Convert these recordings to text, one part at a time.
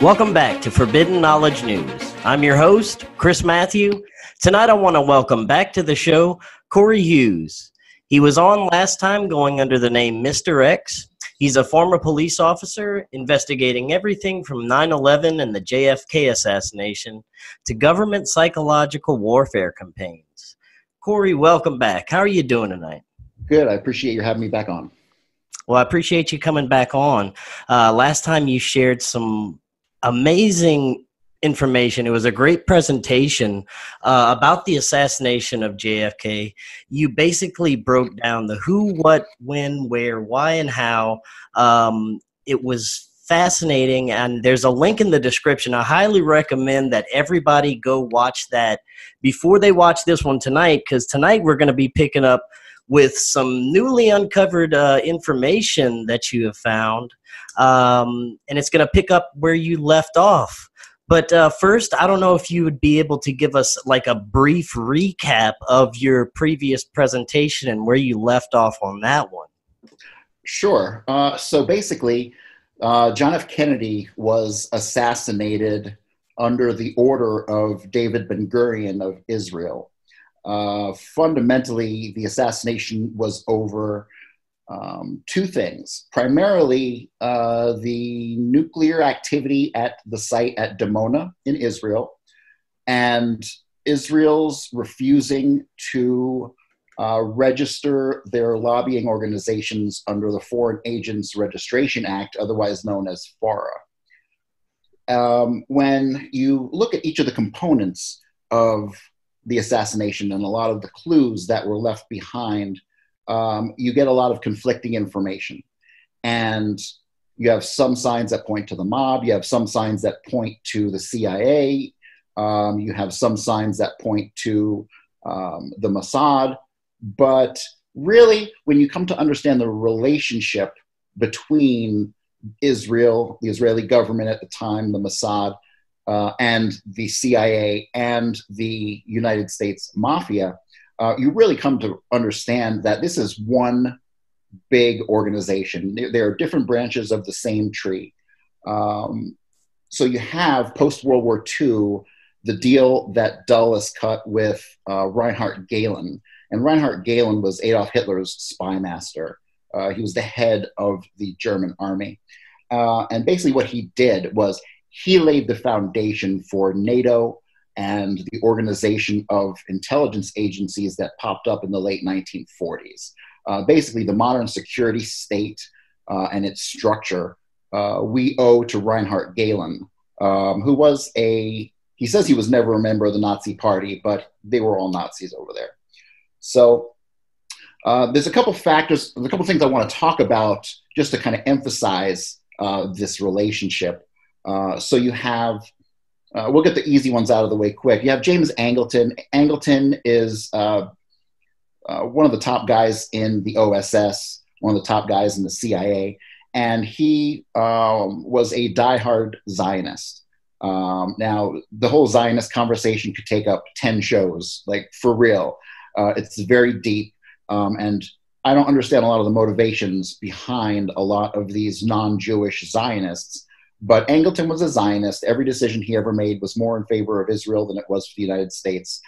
Welcome back to Forbidden Knowledge News. I'm your host, Chris Matthew. Tonight I want to welcome back to the show Corey Hughes. He was on last time going under the name Mr. X. He's a former police officer investigating everything from 9/11 and the JFK assassination to government psychological warfare campaigns. Corey, welcome back. How are you doing tonight? Good. I appreciate you having me back on. Well, I appreciate you coming back on. Last time you shared some amazing information. It was a great presentation about the assassination of JFK. You basically broke down the who, what, when, where, why, and how. It was fascinating, and there's a link in the description. I highly recommend that everybody go watch that before they watch this one tonight, because tonight we're going to be picking up with some newly uncovered information that you have found. And it's going to pick up where you left off. But first, I don't know if you would be able to give us like a brief recap of your previous presentation and where you left off on that one. Sure. So basically, John F. Kennedy was assassinated under the order of David Ben-Gurion of Israel. Fundamentally, the assassination was over two things. Primarily, the nuclear activity at the site at Dimona in Israel, and Israel's refusing to register their lobbying organizations under the Foreign Agents Registration Act, otherwise known as FARA. When you look at each of the components of the assassination and a lot of the clues that were left behind, you get a lot of conflicting information. And you have some signs that point to the mob. You have some signs that point to the CIA. You have some signs that point to the Mossad. But really, when you come to understand the relationship between Israel, the Israeli government at the time, the Mossad, and the CIA and the United States mafia, you really come to understand that this is one big organization. There are different branches of the same tree. So you have post-World War II, the deal that Dulles cut with Reinhard Gehlen. And Reinhard Gehlen was Adolf Hitler's spy master. He was the head of the German army. And basically what he did was he laid the foundation for NATO and the organization of intelligence agencies that popped up in the late 1940s. Basically, the modern security state and its structure we owe to Reinhard Gehlen, who was he says he was never a member of the Nazi Party, but they were all Nazis over there. So there's a couple things I want to talk about just to kind of emphasize this relationship. So you have We'll get the easy ones out of the way quick. You have James Angleton. Angleton is one of the top guys in the OSS, one of the top guys in the CIA, and he was a diehard Zionist. Now, the whole Zionist conversation could take up 10 shows, like for real. It's very deep, and I don't understand a lot of the motivations behind a lot of these non-Jewish Zionists, but Angleton was a Zionist. Every decision he ever made was more in favor of Israel than it was for the United States.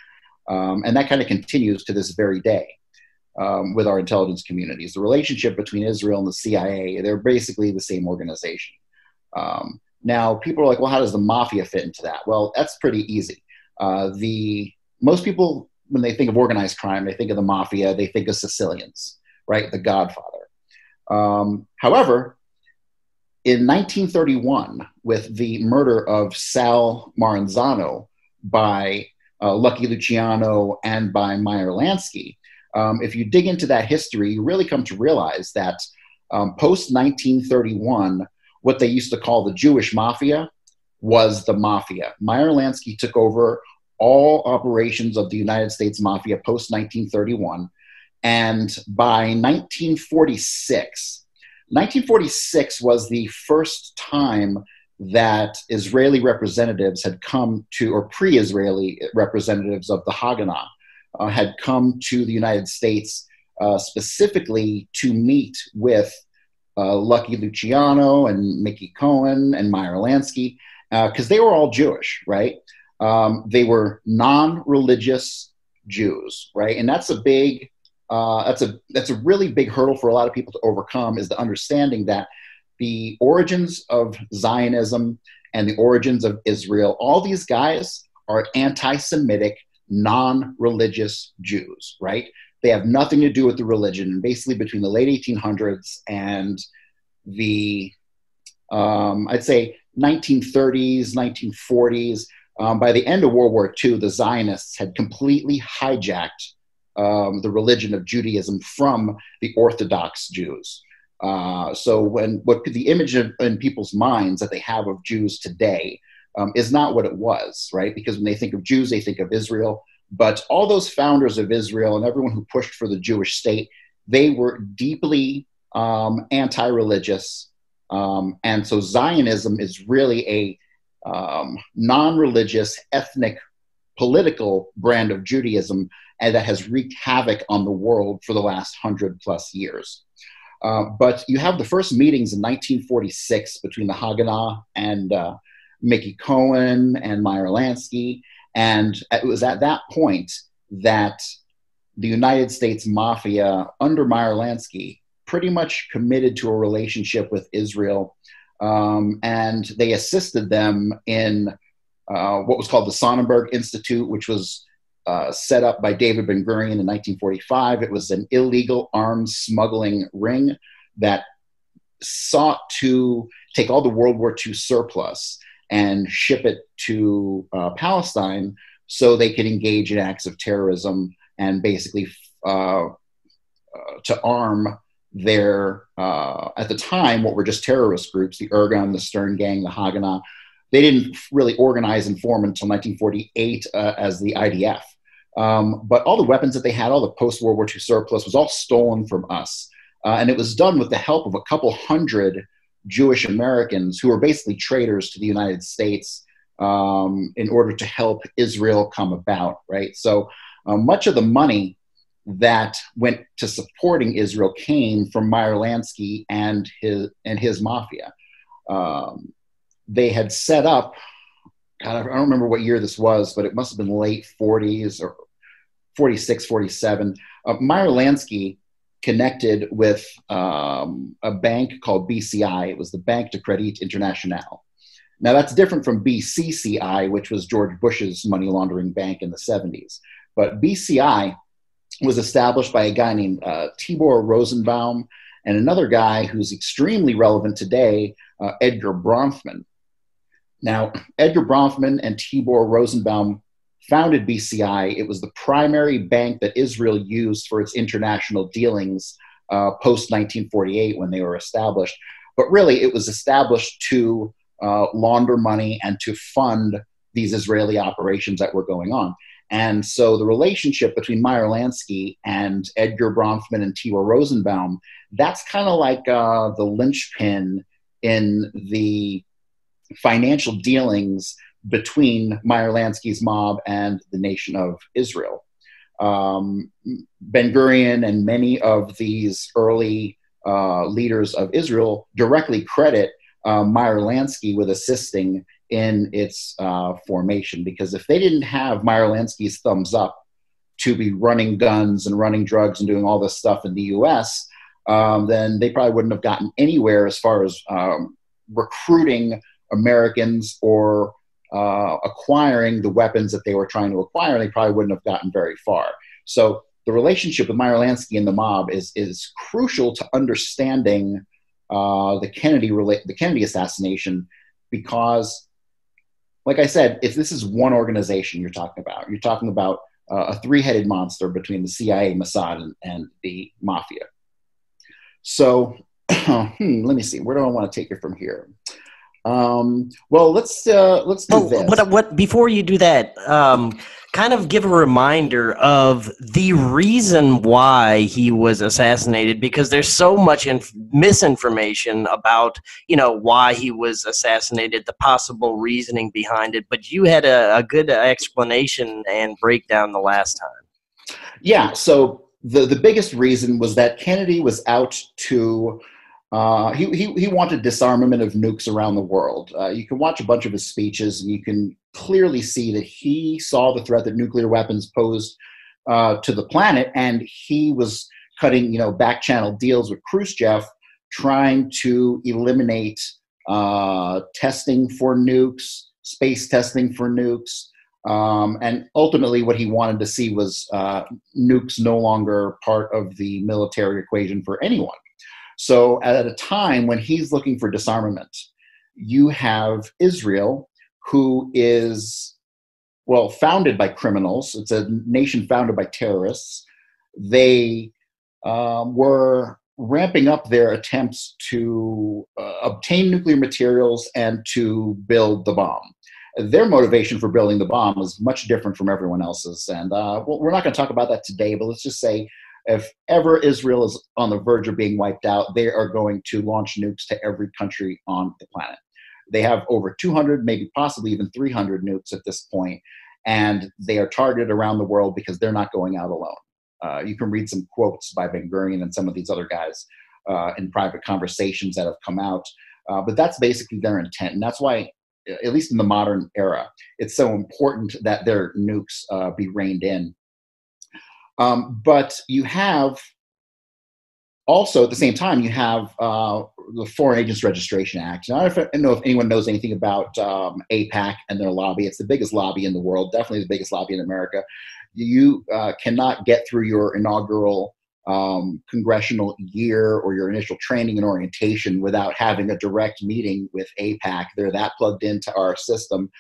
And that kind of continues to this very day with our intelligence communities. The relationship between Israel and the CIA, they're basically the same organization. Now, people are like, well, how does the mafia fit into that? Well, that's pretty easy. Most people, when they think of organized crime, they think of the mafia, they think of Sicilians, right? The Godfather. However, in 1931, with the murder of Sal Maranzano by Lucky Luciano and by Meyer Lansky, if you dig into that history, you really come to realize that post-1931, what they used to call the Jewish mafia was the mafia. Meyer Lansky took over all operations of the United States mafia post-1931, and by 1946 was the first time that Israeli representatives had come to, or pre-Israeli representatives of the Haganah had come to the United States specifically to meet with Lucky Luciano and Mickey Cohen and Meyer Lansky, because they were all Jewish, right? They were non-religious Jews, right? And that's a big, that's a really big hurdle for a lot of people to overcome, is the understanding that the origins of Zionism and the origins of Israel, all these guys are anti-Semitic, non-religious Jews, right? They have nothing to do with the religion. And basically between the late 1800s and the, I'd say 1930s, 1940s, by the end of World War II, the Zionists had completely hijacked the religion of Judaism from the Orthodox Jews. So what the image in people's minds that they have of Jews today is not what it was, right? Because when they think of Jews, they think of Israel. But all those founders of Israel and everyone who pushed for the Jewish state, they were deeply anti-religious. And so Zionism is really a non-religious, ethnic, political brand of Judaism, and that has wreaked havoc on the world for the last 100+ years. But you have the first meetings in 1946 between the Haganah and Mickey Cohen and Meyer Lansky, and it was at that point that the United States mafia under Meyer Lansky pretty much committed to a relationship with Israel. And they assisted them in what was called the Sonnenberg Institute, which was set up by David Ben-Gurion in 1945. It was an illegal arms smuggling ring that sought to take all the World War II surplus and ship it to Palestine so they could engage in acts of terrorism and basically to arm their, at the time, what were just terrorist groups, the Irgun, the Stern Gang, the Haganah. They didn't really organize and form until 1948 as the IDF. But all the weapons that they had, all the post-World War II surplus was all stolen from us. And it was done with the help of a couple hundred Jewish Americans who were basically traitors to the United States in order to help Israel come about, right? So much of the money that went to supporting Israel came from Meyer Lansky and his mafia. They had set up, God, I don't remember what year this was, but it must have been late 40s or 46, 47. Meyer Lansky connected with a bank called BCI. It was the Banque de Crédit International. Now that's different from BCCI, which was George Bush's money laundering bank in the 70s. But BCI was established by a guy named Tibor Rosenbaum and another guy who's extremely relevant today, Edgar Bronfman. Now, Edgar Bronfman and Tibor Rosenbaum founded BCI. It was the primary bank that Israel used for its international dealings post-1948 when they were established. But really, it was established to launder money and to fund these Israeli operations that were going on. And so the relationship between Meyer Lansky and Edgar Bronfman and Tibor Rosenbaum, that's kind of like the linchpin in the financial dealings between Meyer Lansky's mob and the Nation of Israel. Ben-Gurion and many of these early leaders of Israel directly credit Meyer Lansky with assisting in its formation, because if they didn't have Meyer Lansky's thumbs up to be running guns and running drugs and doing all this stuff in the U.S., then they probably wouldn't have gotten anywhere as far as recruiting Americans or acquiring the weapons that they were trying to acquire. They probably wouldn't have gotten very far. So the relationship with Meyer Lansky and the mob is crucial to understanding the Kennedy assassination, because, like I said, if this is one organization you're talking about a three-headed monster between the CIA, Mossad, and the Mafia. So let me see. Where do I want to take it from here? Well, let's do this. But what, before you do that, kind of give a reminder of the reason why he was assassinated, because there's so much misinformation about, you know, why he was assassinated, the possible reasoning behind it. But you had a good explanation and breakdown the last time. Yeah. So the biggest reason was that Kennedy was out to he wanted disarmament of nukes around the world. You can watch a bunch of his speeches, and you can clearly see that he saw the threat that nuclear weapons posed to the planet, and he was cutting, back-channel deals with Khrushchev, trying to eliminate testing for nukes, space testing for nukes, and ultimately what he wanted to see was nukes no longer part of the military equation for anyone. So at a time when he's looking for disarmament, you have Israel, who is, well, founded by criminals. It's a nation founded by terrorists. They were ramping up their attempts to obtain nuclear materials and to build the bomb. Their motivation for building the bomb was much different from everyone else's. And we're not going to talk about that today, but let's just say, if ever Israel is on the verge of being wiped out, they are going to launch nukes to every country on the planet. They have over 200, maybe possibly even 300 nukes at this point, and they are targeted around the world because they're not going out alone. You can read some quotes by Ben-Gurion and some of these other guys in private conversations that have come out, but that's basically their intent, and that's why, at least in the modern era, it's so important that their nukes be reined in. But you have also, at the same time, you have the Foreign Agents Registration Act. Now, I don't know if anyone knows anything about AIPAC and their lobby. It's the biggest lobby in the world, definitely the biggest lobby in America. You cannot get through your inaugural congressional year or your initial training and orientation without having a direct meeting with AIPAC. They're that plugged into our system.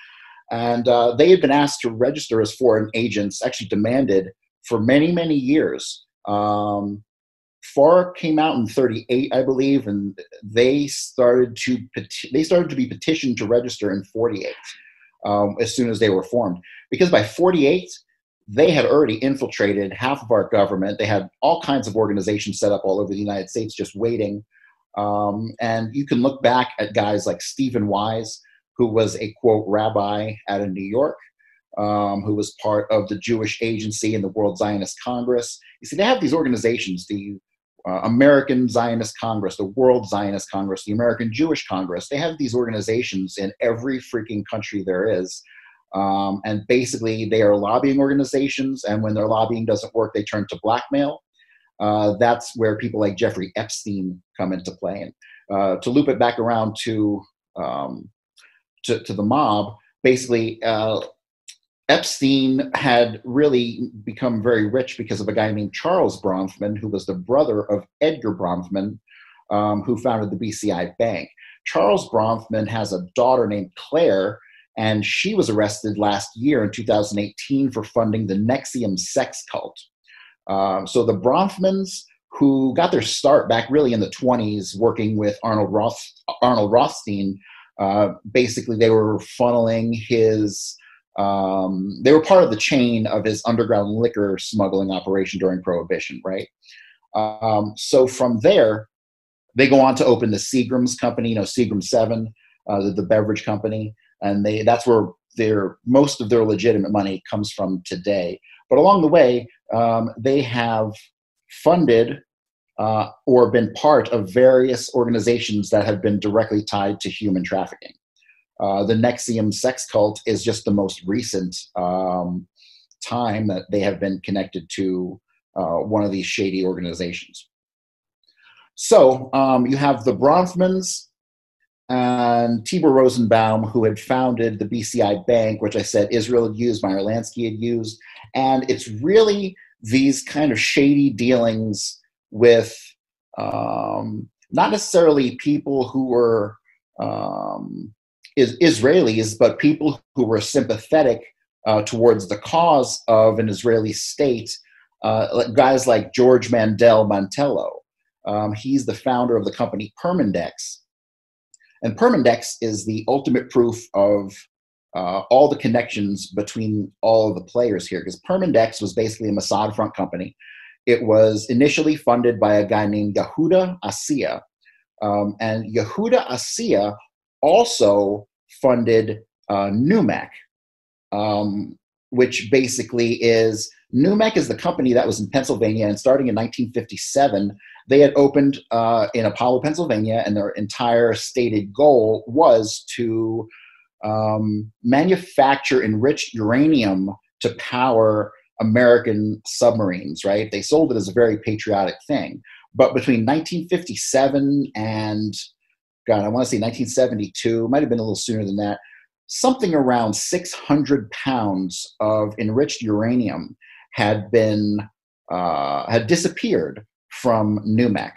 And they had been asked to register as foreign agents, actually demanded for many, many years. FARA came out in 38, I believe, and they started to be petitioned to register in 48 as soon as they were formed. Because by 48, they had already infiltrated half of our government. They had all kinds of organizations set up all over the United States just waiting. And you can look back at guys like Stephen Wise, who was a, quote, rabbi out of New York, who was part of the Jewish Agency and the World Zionist Congress. You see, they have these organizations, the American Zionist Congress, the World Zionist Congress, the American Jewish Congress. They have these organizations in every freaking country there is. And basically, they are lobbying organizations, and when their lobbying doesn't work, they turn to blackmail. That's where people like Jeffrey Epstein come into play. And to loop it back around to the mob, basically, Epstein had really become very rich because of a guy named Charles Bronfman, who was the brother of Edgar Bronfman, who founded the BCI Bank. Charles Bronfman has a daughter named Claire, and she was arrested last year in 2018 for funding the Nexium sex cult. So the Bronfmans, who got their start back really in the 20s working with Arnold Rothstein, basically they were funneling his They were part of the chain of his underground liquor smuggling operation during Prohibition, right? So from there, they go on to open the Seagram's company, you know, Seagram 7, the beverage company, and that's where most of their legitimate money comes from today. But along the way, they have funded or been part of various organizations that have been directly tied to human trafficking. The Nexium sex cult is just the most recent time that they have been connected to one of these shady organizations. So you have the Bronfmans and Tibor Rosenbaum, who had founded the BCI Bank, which I said Israel had used, Meyer Lansky had used. And it's really these kind of shady dealings with not necessarily people who were Israelis, but people who were sympathetic towards the cause of an Israeli state, guys like George Mandel Mantello. He's the founder of the company Permindex. And Permindex is the ultimate proof of all the connections between all of the players here, because Permindex was basically a Mossad front company. It was initially funded by a guy named Yehuda Asiya. And Yehuda Asiya also funded NUMEC, which basically is, NUMEC is the company that was in Pennsylvania, and starting in 1957, they had opened in Apollo, Pennsylvania, and their entire stated goal was to manufacture enriched uranium to power American submarines, right? They sold it as a very patriotic thing. But between 1957 and, God, I want to say 1972, might have been a little sooner than that, something around 600 pounds of enriched uranium had disappeared from NUMEC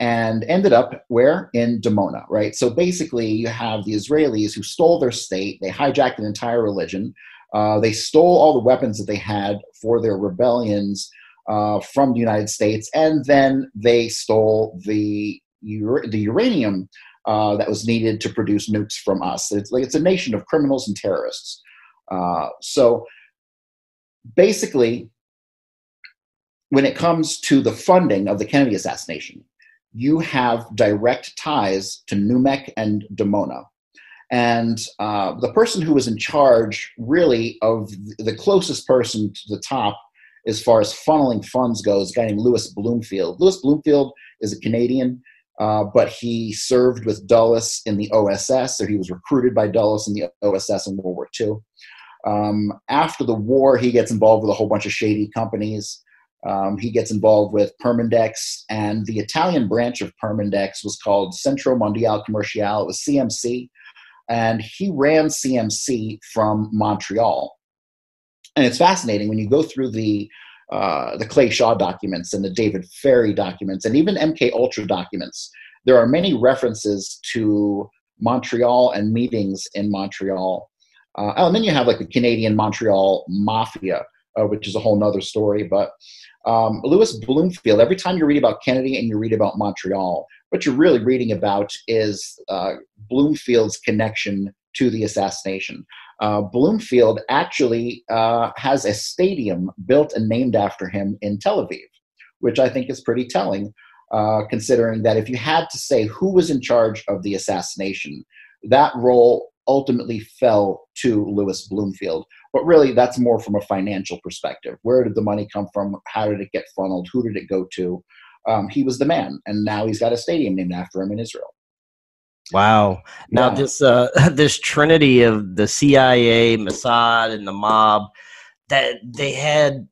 and ended up where? In Dimona, right? So basically you have the Israelis who stole their state, they hijacked an entire religion, they stole all the weapons that they had for their rebellions from the United States, and then they stole the uranium that was needed to produce nukes from us. It's a nation of criminals and terrorists. So basically, when it comes to the funding of the Kennedy assassination, you have direct ties to NUMEC and Dimona. And the person who was in charge, really, of the closest person to the top as far as funneling funds goes, a guy named Louis Bloomfield. Louis Bloomfield is a Canadian, but he served with Dulles in the OSS, so he was recruited by Dulles in the OSS in World War II. After the war, he gets involved with a whole bunch of shady companies. He gets involved with Permindex, and the Italian branch of Permindex was called Centro Mondiale Commerciale. It was CMC, and he ran CMC from Montreal. And it's fascinating when you go through the Clay Shaw documents and the David Ferrie documents and even MK Ultra documents. There are many references to Montreal and meetings in Montreal. And then you have like the Canadian Montreal Mafia, which is a whole nother story. But Louis Bloomfield, every time you read about Kennedy and you read about Montreal, what you're really reading about is Bloomfield's connection to the assassination. Bloomfield actually has a stadium built and named after him in Tel Aviv, which I think is pretty telling, considering that if you had to say who was in charge of the assassination, that role ultimately fell to Louis Bloomfield. But really, that's more from a financial perspective. Where did the money come from? How did it get funneled? Who did it go to? He was the man, and now he's got a stadium named after him in Israel. Wow. Now, this trinity of the CIA, Mossad, and the mob, that they had,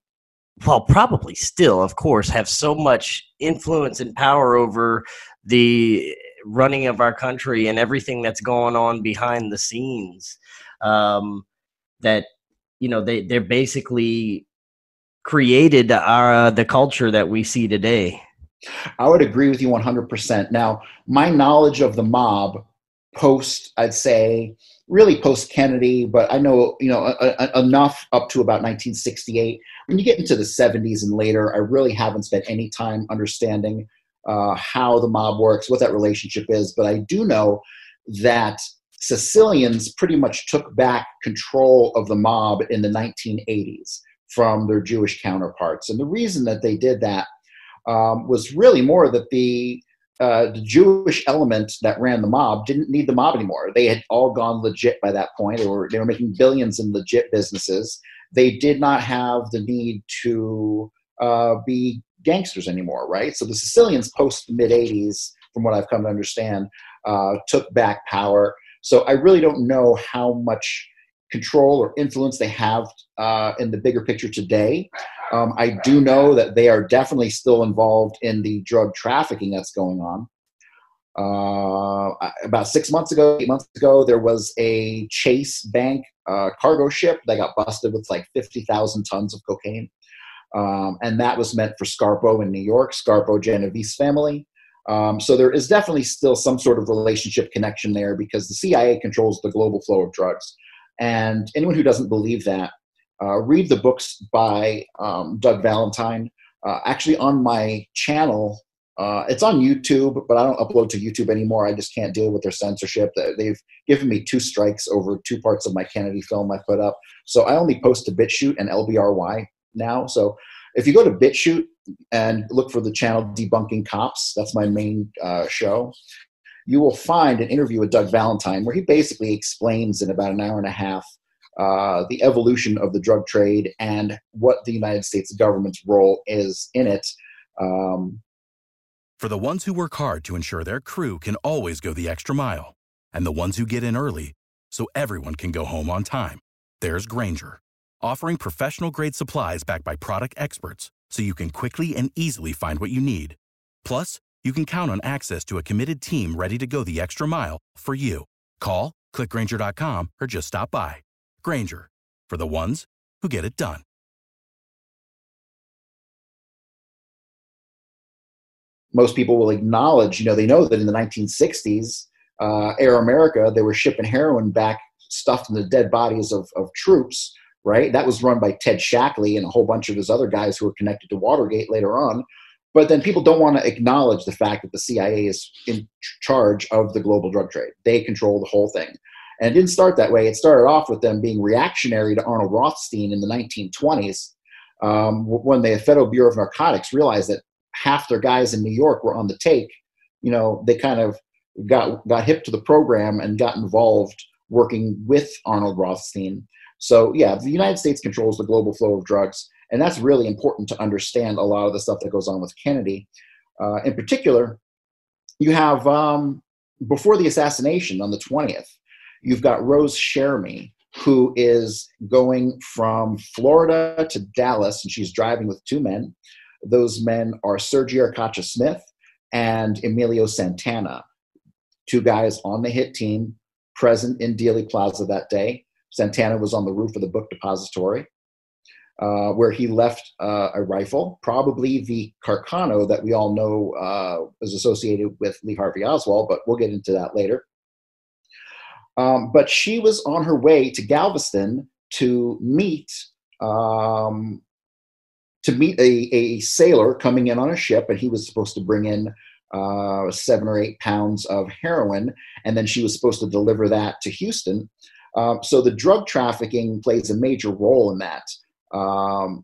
well, probably still, of course, have so much influence and power over the running of our country and everything that's going on behind the scenes, that, you know, they're basically created the culture that we see today. I would agree with you 100%. Now, my knowledge of the mob post, I'd say, really post-Kennedy, but I know, you know, enough up to about 1968. When you get into the 70s and later, I really haven't spent any time understanding how the mob works, what that relationship is. But I do know that Sicilians pretty much took back control of the mob in the 1980s from their Jewish counterparts. And the reason that they did that was really more that the Jewish element that ran the mob didn't need the mob anymore. They had all gone legit by that point. They were making billions in legit businesses. They did not have the need to be gangsters anymore, right? So the Sicilians post the mid-'80s, from what I've come to understand, took back power. So I really don't know how much control or influence they have in the bigger picture today. I do know that they are definitely still involved in the drug trafficking that's going on. About 8 months ago, there was a Chase Bank cargo ship that got busted with like 50,000 tons of cocaine. And that was meant for Scarpo in New York, Scarpo Genovese family. So there is definitely still some sort of relationship connection there, because the CIA controls the global flow of drugs. And anyone who doesn't believe that, read the books by Doug Valentine. Actually on my channel, it's on YouTube, but I don't upload to YouTube anymore. I just can't deal with their censorship. They've given me 2 strikes over 2 parts of my Kennedy film I put up. So I only post to BitChute and LBRY now. So if you go to BitChute and look for the channel Debunking Cops, that's my main show, you will find an interview with Doug Valentine where he basically explains in about 1.5 hours the evolution of the drug trade and what the United States government's role is in it. For the ones who work hard to ensure their crew can always go the extra mile, and the ones who get in early so everyone can go home on time, there's Grainger, offering professional-grade supplies backed by product experts so you can quickly and easily find what you need. Plus, you can count on access to a committed team ready to go the extra mile for you. Call, click Grainger.com, or just stop by. Grainger, for the ones who get it done. Most people will acknowledge, they know that in the 1960s, Air America, they were shipping heroin back stuffed in the dead bodies of troops, right? That was run by Ted Shackley and a whole bunch of his other guys who were connected to Watergate later on. But then people don't want to acknowledge the fact that the CIA is in charge of the global drug trade. They control the whole thing. And it didn't start that way. It started off with them being reactionary to Arnold Rothstein in the 1920s, when the Federal Bureau of Narcotics realized that half their guys in New York were on the take. They kind of got hip to the program and got involved working with Arnold Rothstein. So yeah, the United States controls the global flow of drugs. And that's really important to understand a lot of the stuff that goes on with Kennedy. In particular, you have, before the assassination on the 20th, you've got Rose Cheramie, who is going from Florida to Dallas, and she's driving with 2 men. Those men are Sergio Arcacha Smith and Emilio Santana, 2 guys on the hit team present in Dealey Plaza that day. Santana was on the roof of the book depository, where he left a rifle, probably the Carcano that we all know is associated with Lee Harvey Oswald, but we'll get into that later. But she was on her way to Galveston to meet a sailor coming in on a ship, and he was supposed to bring in 7 or 8 pounds of heroin, and then she was supposed to deliver that to Houston. So the drug trafficking plays a major role in that.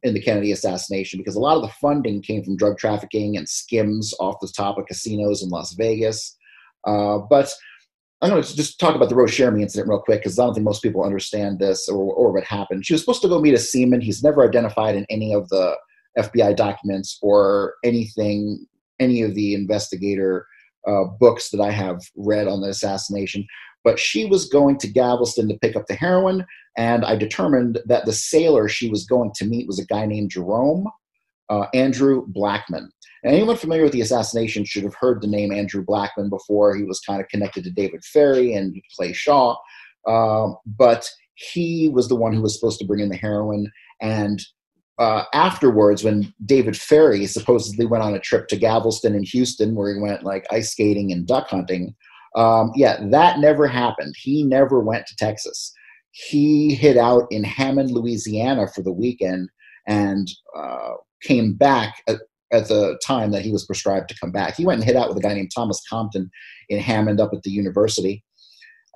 In the Kennedy assassination, because a lot of the funding came from drug trafficking and skims off the top of casinos in Las Vegas. But I'm going to just talk about the Rose Cheramie incident real quick, because I don't think most people understand this or what happened. She was supposed to go meet a seaman. He's never identified in any of the FBI documents or anything, any of the investigator books that I have read on the assassination. But she was going to Galveston to pick up the heroin, and I determined that the sailor she was going to meet was a guy named Jerome Andrew Blackmon. And anyone familiar with the assassination should have heard the name Andrew Blackmon before. He was kind of connected to David Ferrie and Clay Shaw, but he was the one who was supposed to bring in the heroin. And afterwards, when David Ferrie supposedly went on a trip to Galveston and Houston, where he went like ice skating and duck hunting, that never happened. He never went to Texas. He hid out in Hammond, Louisiana for the weekend, and came back at the time that he was prescribed to come back. He went and hid out with a guy named Thomas Compton in Hammond up at the university.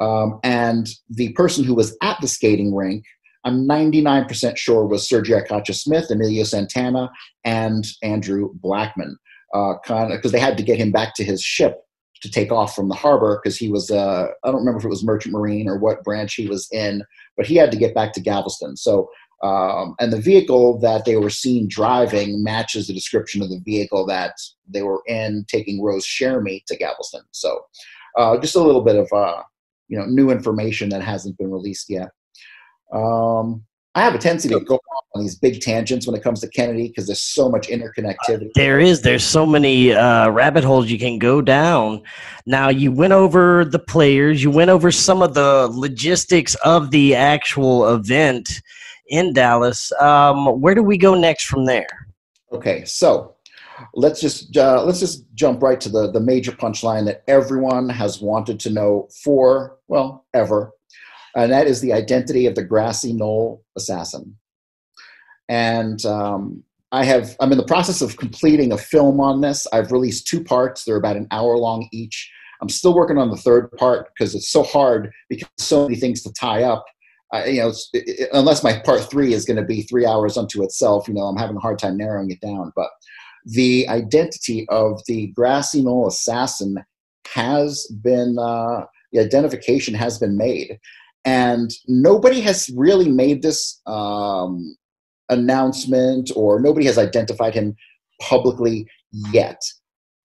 And the person who was at the skating rink, I'm 99% sure, was Sergio Arcacha Smith, Emilio Santana, and Andrew Blackmon, because they had to get him back to his ship to take off from the harbor, because he was, I don't remember if it was Merchant Marine or what branch he was in, but he had to get back to Galveston. So, and the vehicle that they were seen driving matches the description of the vehicle that they were in taking Rose Cheramie to Galveston. So just a little bit of, you know, new information that hasn't been released yet. I have a tendency to go off on these big tangents when it comes to Kennedy, because there's so much interconnectivity. There's so many rabbit holes you can go down. Now, you went over the players, you went over some of the logistics of the actual event in Dallas. Where do we go next from there? Okay, so let's just jump right to the major punchline that everyone has wanted to know for, well, ever. And that is the identity of the Grassy Knoll assassin. And I'm in the process of completing a film on this. I've released two parts. They're about an hour long each. I'm still working on the third part because it's so hard, because so many things to tie up. You know, unless my part three is going to be 3 hours unto itself, you know, I'm having a hard time narrowing it down. But the identity of the Grassy Knoll assassin has been, the identification has been made. And nobody has really made this announcement, or nobody has identified him publicly yet.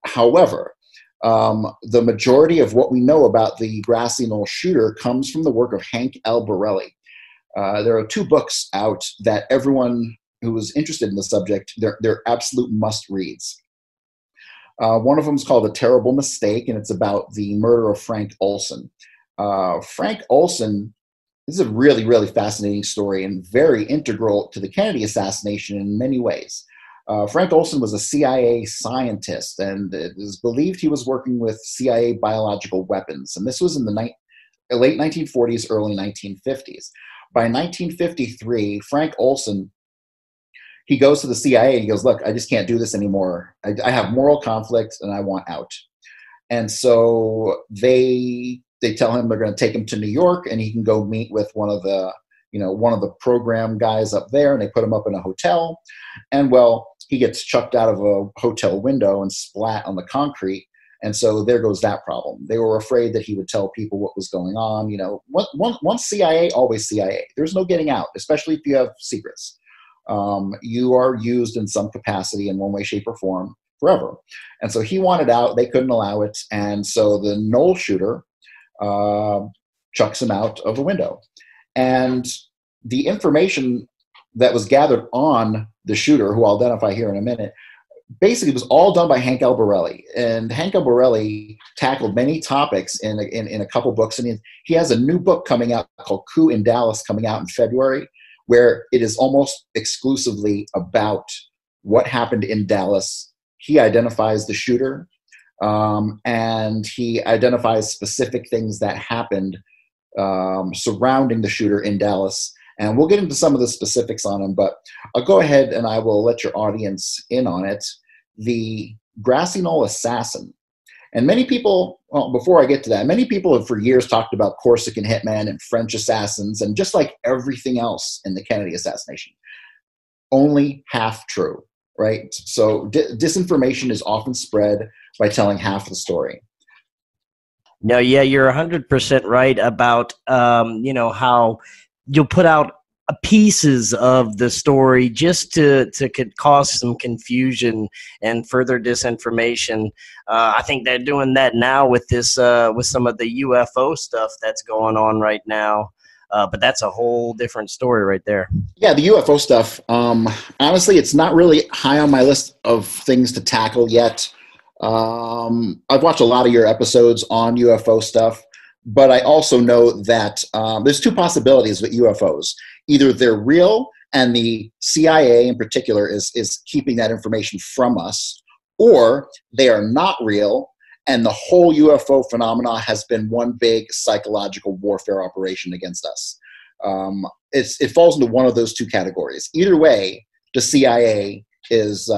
However, the majority of what we know about the Grassy Knoll shooter comes from the work of Hank Albarelli. There are two books out that everyone who is interested in the subject, they're absolute must-reads. One of them is called A Terrible Mistake, and it's about the murder of Frank Olson. Frank Olson, this is a really, really fascinating story and very integral to the Kennedy assassination in many ways. Frank Olson was a CIA scientist, and it is believed he was working with CIA biological weapons. And this was in the late 1940s, early 1950s. By 1953, Frank Olson, he goes to the CIA and he goes, look, I just can't do this anymore. I have moral conflict and I want out. And so they tell him they're going to take him to New York, and he can go meet with one of the program guys up there, and they put him up in a hotel. And, well, he gets chucked out of a hotel window and splat on the concrete. And so there goes that problem. They were afraid that he would tell people what was going on. You know, once CIA, always CIA. There's no getting out, especially if you have secrets. You are used in some capacity in one way, shape, or form forever. And so he wanted out. They couldn't allow it. And so the Knoll shooter chucks him out of a window. And the information that was gathered on the shooter, who I'll identify here in a minute, basically was all done by Hank Albarelli. And Hank Albarelli tackled many topics in a couple books. And he has a new book coming out called Coup in Dallas, coming out in February, where it is almost exclusively about what happened in Dallas. He identifies the shooter, and he identifies specific things that happened surrounding the shooter in Dallas. And we'll get into some of the specifics on him, but I'll go ahead and I will let your audience in on it. The Grassy Knoll assassin. And many people, well, before I get to that, many people have for years talked about Corsican hitman and French assassins, and just like everything else in the Kennedy assassination, only half true. Right? So disinformation is often spread by telling half the story. No, yeah, you're 100% right about, you know, how you'll put out pieces of the story just to could cause some confusion and further disinformation. I think they're doing that now with this, with some of the UFO stuff that's going on right now. But that's a whole different story right there. Yeah, the UFO stuff. Honestly, it's not really high on my list of things to tackle yet. I've watched a lot of your episodes on UFO stuff, but I also know that there's two possibilities with UFOs. Either they're real, and the CIA in particular is keeping that information from us, or they are not real, and the whole UFO phenomena has been one big psychological warfare operation against us. It falls into one of those two categories. Either way, the CIA is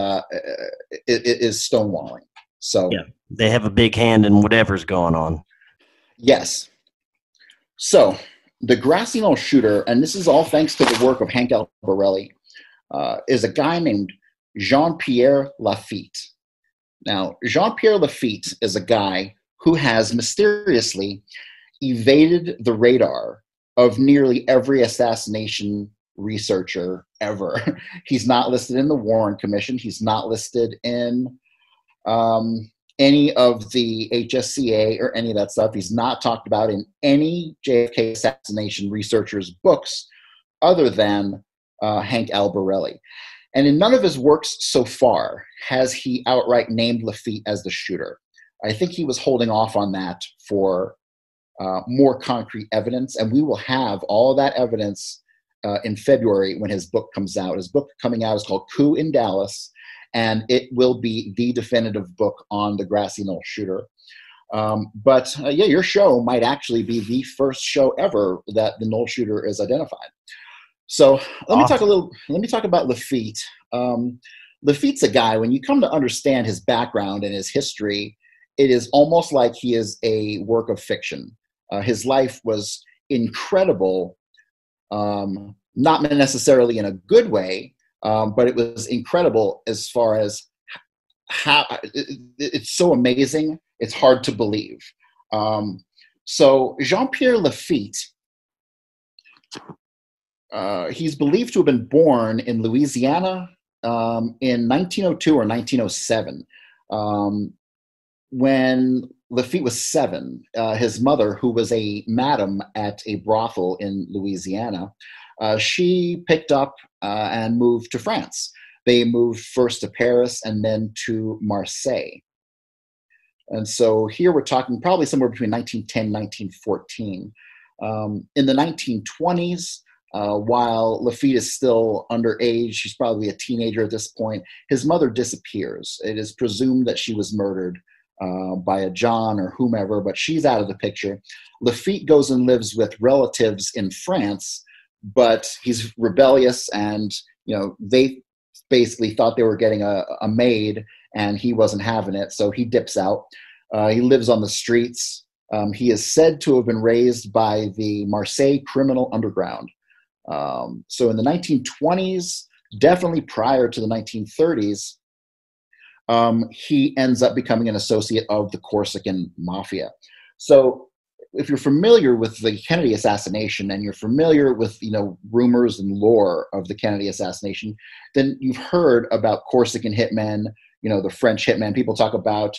stonewalling. So yeah, they have a big hand in whatever's going on. Yes. So the Grassino shooter, and this is all thanks to the work of Hank Albarelli, is a guy named Jean-Pierre Lafitte. Now, Jean-Pierre Lafitte is a guy who has mysteriously evaded the radar of nearly every assassination researcher ever. He's not listed in the Warren Commission. He's not listed in any of the HSCA or any of that stuff. He's not talked about in any JFK assassination researchers' books other than Hank Albarelli. And in none of his works so far has he outright named Lafitte as the shooter. I think he was holding off on that for more concrete evidence, and we will have all that evidence in February when his book comes out. His book coming out is called Coup in Dallas, and it will be the definitive book on the Grassy Knoll shooter. Yeah, your show might actually be the first show ever that the Knoll shooter is identified. So let me talk about Lafitte. Lafitte's a guy, when you come to understand his background and his history, it is almost like he is a work of fiction. His life was incredible, not necessarily in a good way, but it was incredible as far as how it's so amazing, it's hard to believe. So Jean-Pierre Lafitte, he's believed to have been born in Louisiana in 1902 or 1907. When Lafitte was 7, his mother, who was a madam at a brothel in Louisiana, she picked up and moved to France. They moved first to Paris and then to Marseille. And so here we're talking probably somewhere between 1910 and 1914. In the 1920s, while Lafitte is still underage, she's probably a teenager at this point, his mother disappears. It is presumed that she was murdered by a John or whomever, but she's out of the picture. Lafitte goes and lives with relatives in France, but he's rebellious, and you know, they basically thought they were getting a maid, and he wasn't having it, so he dips out. He lives on the streets. He is said to have been raised by the Marseille criminal underground. So in the 1920s, definitely prior to the 1930s, he ends up becoming an associate of the Corsican mafia. So if you're familiar with the Kennedy assassination and you're familiar with, you know, rumors and lore of the Kennedy assassination, then you've heard about Corsican hitmen, you know, the French hitmen. People talk about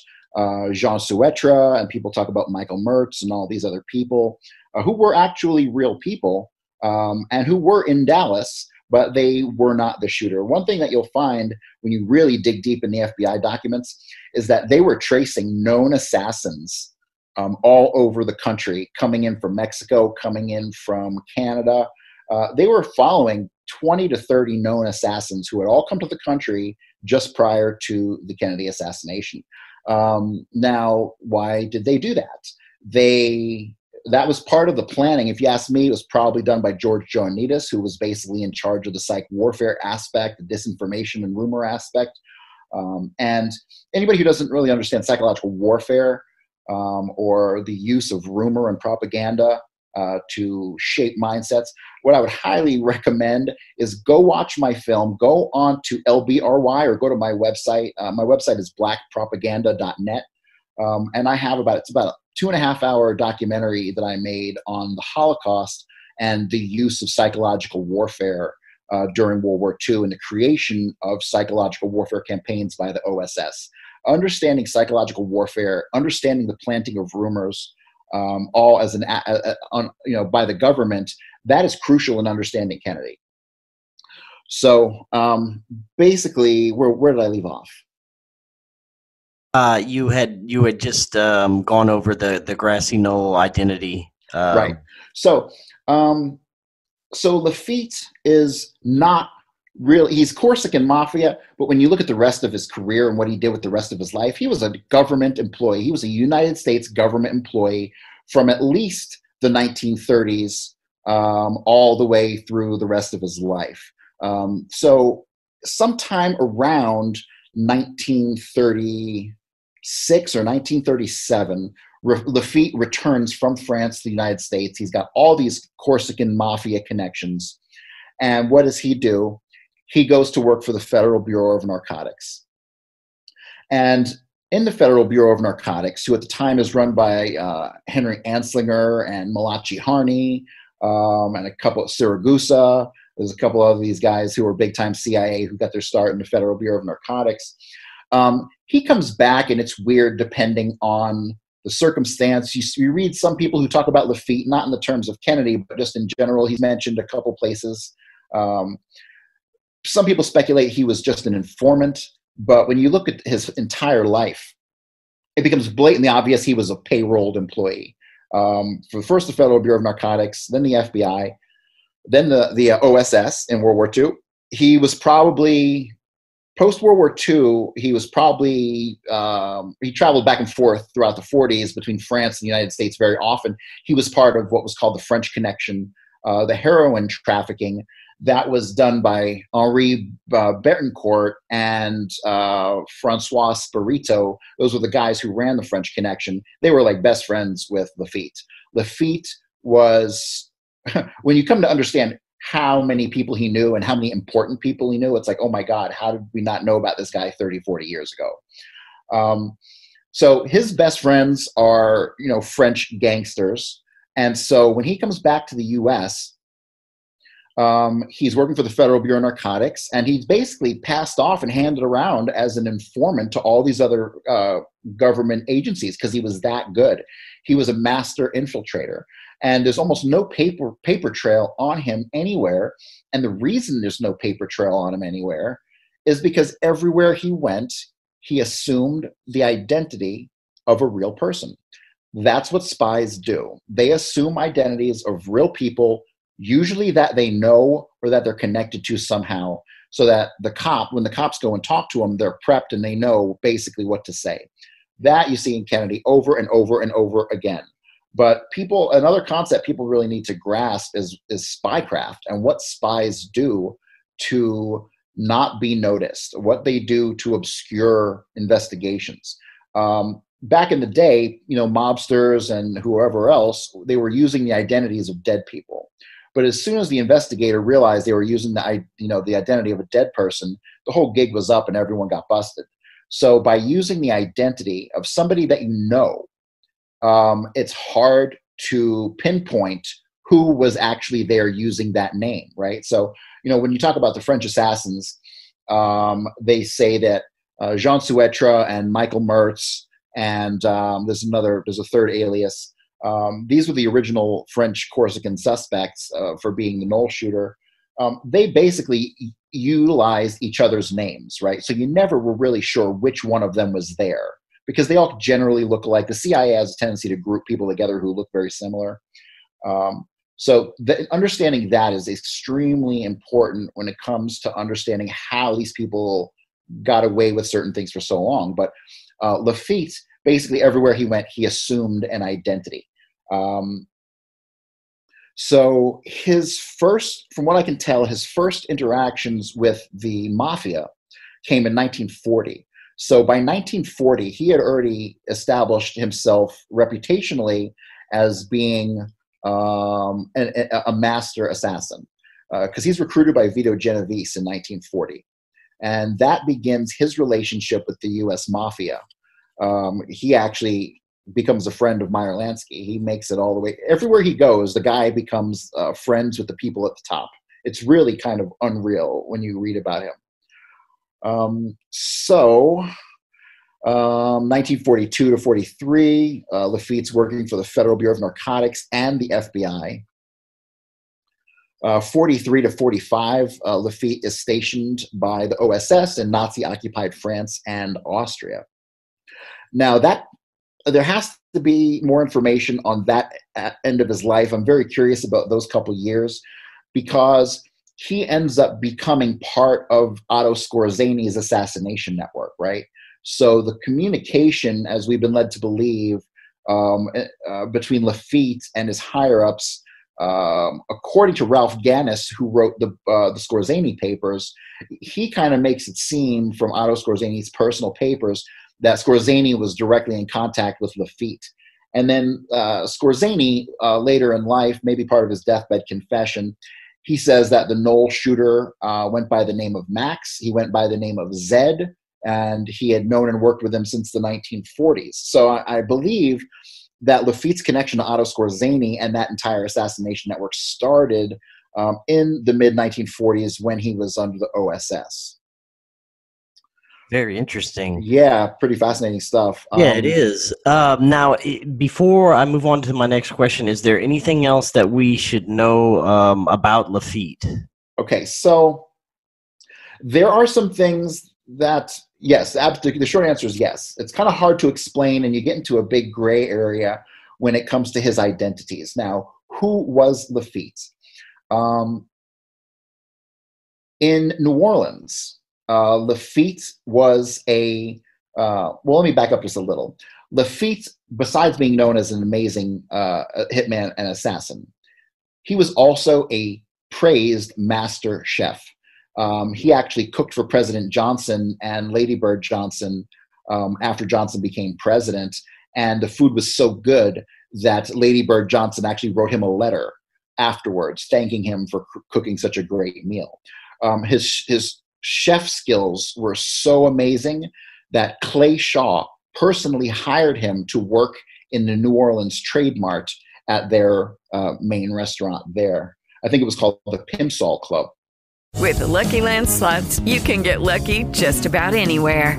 Jean Souetra, and people talk about Michael Mertz and all these other people who were actually real people and who were in Dallas, but they were not the shooter. One thing that you'll find when you really dig deep in the FBI documents is that they were tracing known assassins all over the country, coming in from Mexico, coming in from Canada. They were following 20 to 30 known assassins who had all come to the country just prior to the Kennedy assassination. Now, why did they do that? That was part of the planning. If you ask me, it was probably done by George Joannidis, who was basically in charge of the psych warfare aspect, the disinformation and rumor aspect. And anybody who doesn't really understand psychological warfare or the use of rumor and propaganda to shape mindsets, what I would highly recommend is go watch my film, go on to LBRY or go to my website. My website is blackpropaganda.net. And I have about, it's about a 2.5-hour documentary that I made on the Holocaust and the use of psychological warfare during World War II and the creation of psychological warfare campaigns by the OSS. Understanding psychological warfare, understanding the planting of rumors, all as an, you know, by the government, that is crucial in understanding Kennedy. So basically, where did I leave off? You had just gone over the Grassy Knoll identity, right? So, so Lafitte is not really, he's Corsican mafia, but when you look at the rest of his career and what he did with the rest of his life, he was a government employee. He was a United States government employee from at least the 1930s all the way through the rest of his life. So, sometime around 1930. 1936 or 1937, Lafitte returns from France to the United States. He's got all these Corsican mafia connections. And what does he do? He goes to work for the Federal Bureau of Narcotics. And in the Federal Bureau of Narcotics, who at the time is run by Henry Anslinger and Malachi Harney, and a couple of Siragusa. There's a couple of these guys who were big-time CIA who got their start in the Federal Bureau of Narcotics. He comes back, and it's weird depending on the circumstance. You read some people who talk about Lafitte, not in the terms of Kennedy, but just in general. He's mentioned a couple places. Some people speculate he was just an informant, but when you look at his entire life, it becomes blatantly obvious he was a payrolled employee. For first the Federal Bureau of Narcotics, then the FBI, then the OSS in World War II. He was probably, post-World War II, he was probably, he traveled back and forth throughout the 40s between France and the United States very often. He was part of what was called the French Connection, the heroin trafficking that was done by Henri Bertincourt and Francois Spirito. Those were the guys who ran the French Connection. They were like best friends with Lafitte. Lafitte was, when you come to understand how many people he knew and how many important people he knew, it's like, oh my God, how did we not know about this guy 30, 40 years ago? So his best friends are, you know, French gangsters. And so when he comes back to the US, he's working for the Federal Bureau of Narcotics, and he's basically passed off and handed around as an informant to all these other government agencies because he was that good. He was a master infiltrator. And there's almost no paper trail on him anywhere. And the reason there's no paper trail on him anywhere is because everywhere he went, he assumed the identity of a real person. That's what spies do. They assume identities of real people, usually that they know or that they're connected to somehow, so that when the cops go and talk to them, they're prepped and they know basically what to say. That you see in Kennedy over and over and over again. But people, another concept people really need to grasp is spycraft and what spies do to not be noticed, what they do to obscure investigations. Back in the day, you know, mobsters and whoever else, they were using the identities of dead people. But as soon as the investigator realized they were using the identity of a dead person, the whole gig was up and everyone got busted. So by using the identity of somebody that you know, it's hard to pinpoint who was actually there using that name, right? So, you know, when you talk about the French assassins, they say that Jean Souetra and Michael Mertz and there's a third alias. These were the original French Corsican suspects for being the Knoll shooter. They basically utilized each other's names, right? So you never were really sure which one of them was there, because they all generally look alike. The CIA has a tendency to group people together who look very similar. So understanding that is extremely important when it comes to understanding how these people got away with certain things for so long. But Lafitte, basically everywhere he went, he assumed an identity. So his first, from what I can tell, his first interactions with the mafia came in 1940. So by 1940, he had already established himself reputationally as being a master assassin, because he's recruited by Vito Genovese in 1940. And that begins his relationship with the U.S. mafia. He actually becomes a friend of Meyer Lansky. He makes it all the way. Everywhere he goes, the guy becomes friends with the people at the top. It's really kind of unreal when you read about him. 1942 to 43, Lafitte's working for the Federal Bureau of Narcotics and the FBI. 43 to 45, Lafitte is stationed by the OSS in Nazi-occupied France and Austria. Now, that there has to be more information on that end of his life. I'm very curious about those couple years, because he ends up becoming part of Otto Skorzeny's assassination network, right? So the communication, as we've been led to believe, between Lafitte and his higher-ups, according to Ralph Gannis, who wrote the Skorzeny papers, he kind of makes it seem from Otto Skorzeny's personal papers that Skorzeny was directly in contact with Lafitte. And then Scorzani, later in life, maybe part of his deathbed confession, he says that the Knoll shooter went by the name of Max. He went by the name of Zed, and he had known and worked with him since the 1940s. So I believe that Lafitte's connection to Otto Scorzani and that entire assassination network started in the mid-1940s when he was under the OSS. Very interesting. Yeah, pretty fascinating stuff. Yeah, it is. Now, before I move on to my next question, is there anything else that we should know about Lafitte? Okay, so there are some things that, yes, absolutely, the short answer is yes. It's kind of hard to explain, and you get into a big gray area when it comes to his identities. Now, who was Lafitte? In New Orleans, Lafitte was a, well, let me back up just a little. Lafitte, besides being known as an amazing hitman and assassin, he was also a praised master chef. He actually cooked for President Johnson and Lady Bird Johnson after Johnson became president, and the food was so good that Lady Bird Johnson actually wrote him a letter afterwards thanking him for cooking such a great meal. His chef skills were so amazing that Clay Shaw personally hired him to work in the New Orleans Trade Mart at their main restaurant there. I think it was called the Pimsol Club. With the Lucky Land Slots, you can get lucky just about anywhere.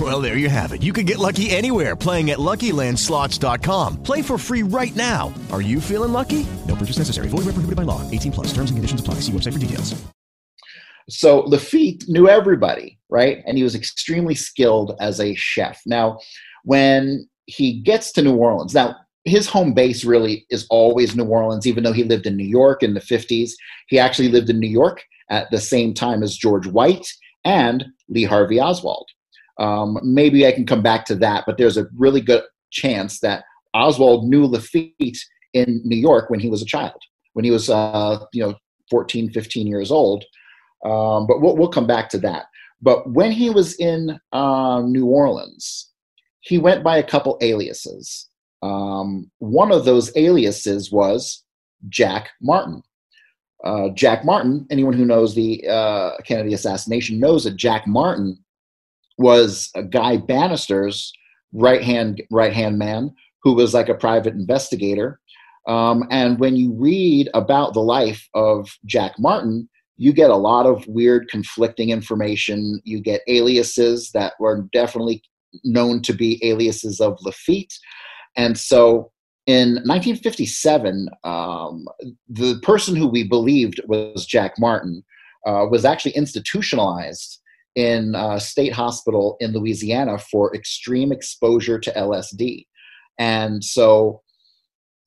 Well, there you have it. You can get lucky anywhere, playing at LuckyLandSlots.com. Play for free right now. Are you feeling lucky? No purchase necessary. Void where prohibited by law. 18+. Terms and conditions apply. See website for details. So Lafitte knew everybody, right? And he was extremely skilled as a chef. Now, when he gets to New Orleans, now his home base really is always New Orleans, even though he lived in New York in the 50s. He actually lived in New York at the same time as George White and Lee Harvey Oswald. Maybe I can come back to that, but there's a really good chance that Oswald knew Lafitte in New York when he was a child, when he was 14, 15 years old. But we'll come back to that. But when he was in New Orleans, he went by a couple aliases. One of those aliases was Jack Martin. Jack Martin, anyone who knows the Kennedy assassination knows that Jack Martin was Guy Bannister's right-hand man who was like a private investigator. And when you read about the life of Jack Martin, you get a lot of weird conflicting information. You get aliases that were definitely known to be aliases of Lafitte. And so in 1957, the person who we believed was Jack Martin was actually institutionalized in a state hospital in Louisiana for extreme exposure to LSD. And so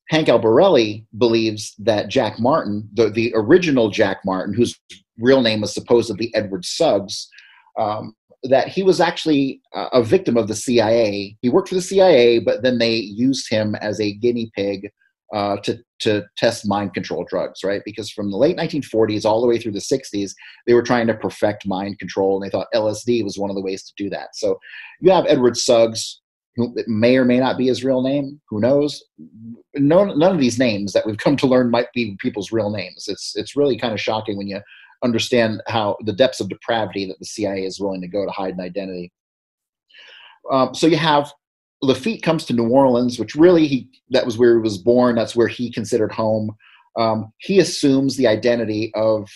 Hank Albarelli believes that Jack Martin, the original Jack Martin, whose real name was supposedly Edward Suggs, that he was actually a victim of the CIA. He worked for the CIA, but then they used him as a guinea pig to test mind control drugs, right? Because from the late 1940s all the way through the 60s, they were trying to perfect mind control, and they thought LSD was one of the ways to do that. So you have Edward Suggs, who may or may not be his real name. Who knows? No, none of these names that we've come to learn might be people's real names. It's really kind of shocking when you understand how the depths of depravity that the CIA is willing to go to hide an identity. So you have Lafitte comes to New Orleans, which really that was where he was born. That's where he considered home. He assumes the identity of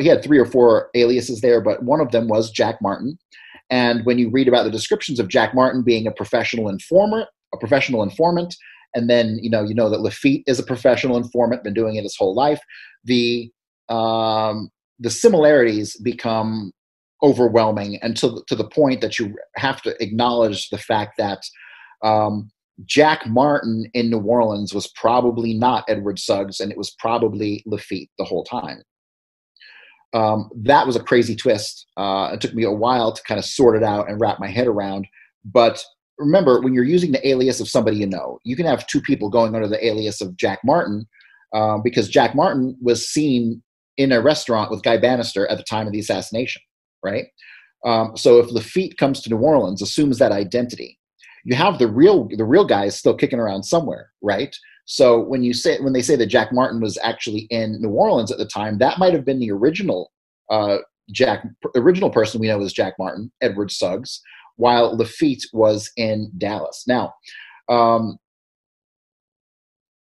he had 3 or 4 aliases there, but one of them was Jack Martin. And when you read about the descriptions of Jack Martin being a professional informer, a professional informant. And then, you know that Lafitte is a professional informant, been doing it his whole life. The similarities become overwhelming, and to the point that you have to acknowledge the fact that Jack Martin in New Orleans was probably not Edward Suggs, and it was probably Lafitte the whole time. That was a crazy twist. It took me a while to kind of sort it out and wrap my head around. But remember, when you're using the alias of somebody you know, you can have two people going under the alias of Jack Martin, because Jack Martin was seen in a restaurant with Guy Bannister at the time of the assassination, right? So if Lafitte comes to New Orleans, assumes that identity, you have the real guy is still kicking around somewhere, right? So when they say that Jack Martin was actually in New Orleans at the time, that might have been the original original person we know as Jack Martin, Edward Suggs, while Lafitte was in Dallas. Now,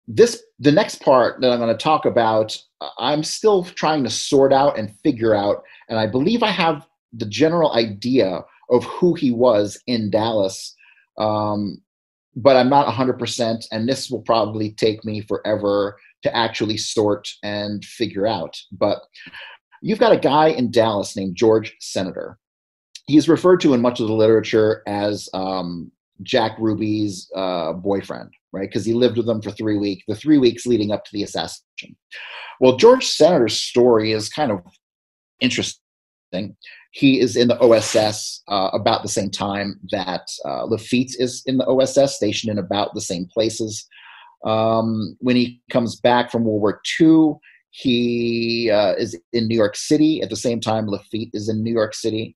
the next part that I'm going to talk about, I'm still trying to sort out and figure out, and I believe I have the general idea of who he was in Dallas. But I'm not 100%, and this will probably take me forever to actually sort and figure out. But you've got a guy in Dallas named George Senator. He's referred to in much of the literature as Jack Ruby's boyfriend, right? Because he lived with them for the three weeks leading up to the assassination. Well, George Senator's story is kind of interesting. He is in the OSS about the same time that Lafitte is in the OSS, stationed in about the same places. When he comes back from World War II, he is in New York City at the same time Lafitte is in New York City.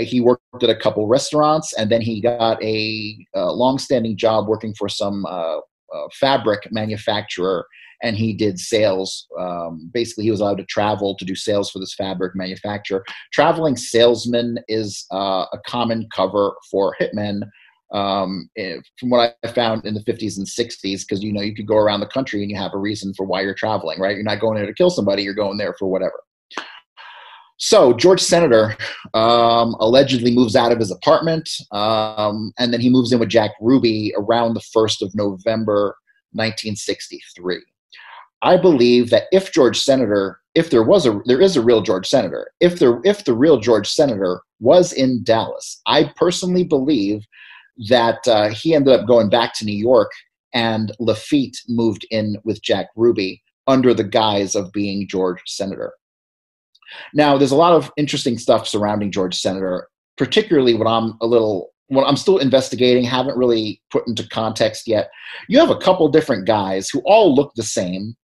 He worked at a couple restaurants, and then he got a long-standing job working for some fabric manufacturer, and he did sales. Basically, he was allowed to travel to do sales for this fabric manufacturer. Traveling salesman is a common cover for hitmen, from what I found in the 50s and 60s, because, you could go around the country and you have a reason for why you're traveling, right? You're not going there to kill somebody. You're going there for whatever. So George Senator allegedly moves out of his apartment, and then he moves in with Jack Ruby around the 1st of November, 1963. I believe that if George Senator, there is a real George Senator, if the real George Senator was in Dallas, I personally believe that he ended up going back to New York, and Lafitte moved in with Jack Ruby under the guise of being George Senator. Now, there's a lot of interesting stuff surrounding George Senator, particularly what I'm still investigating, haven't really put into context yet. You have a couple different guys who all look the same,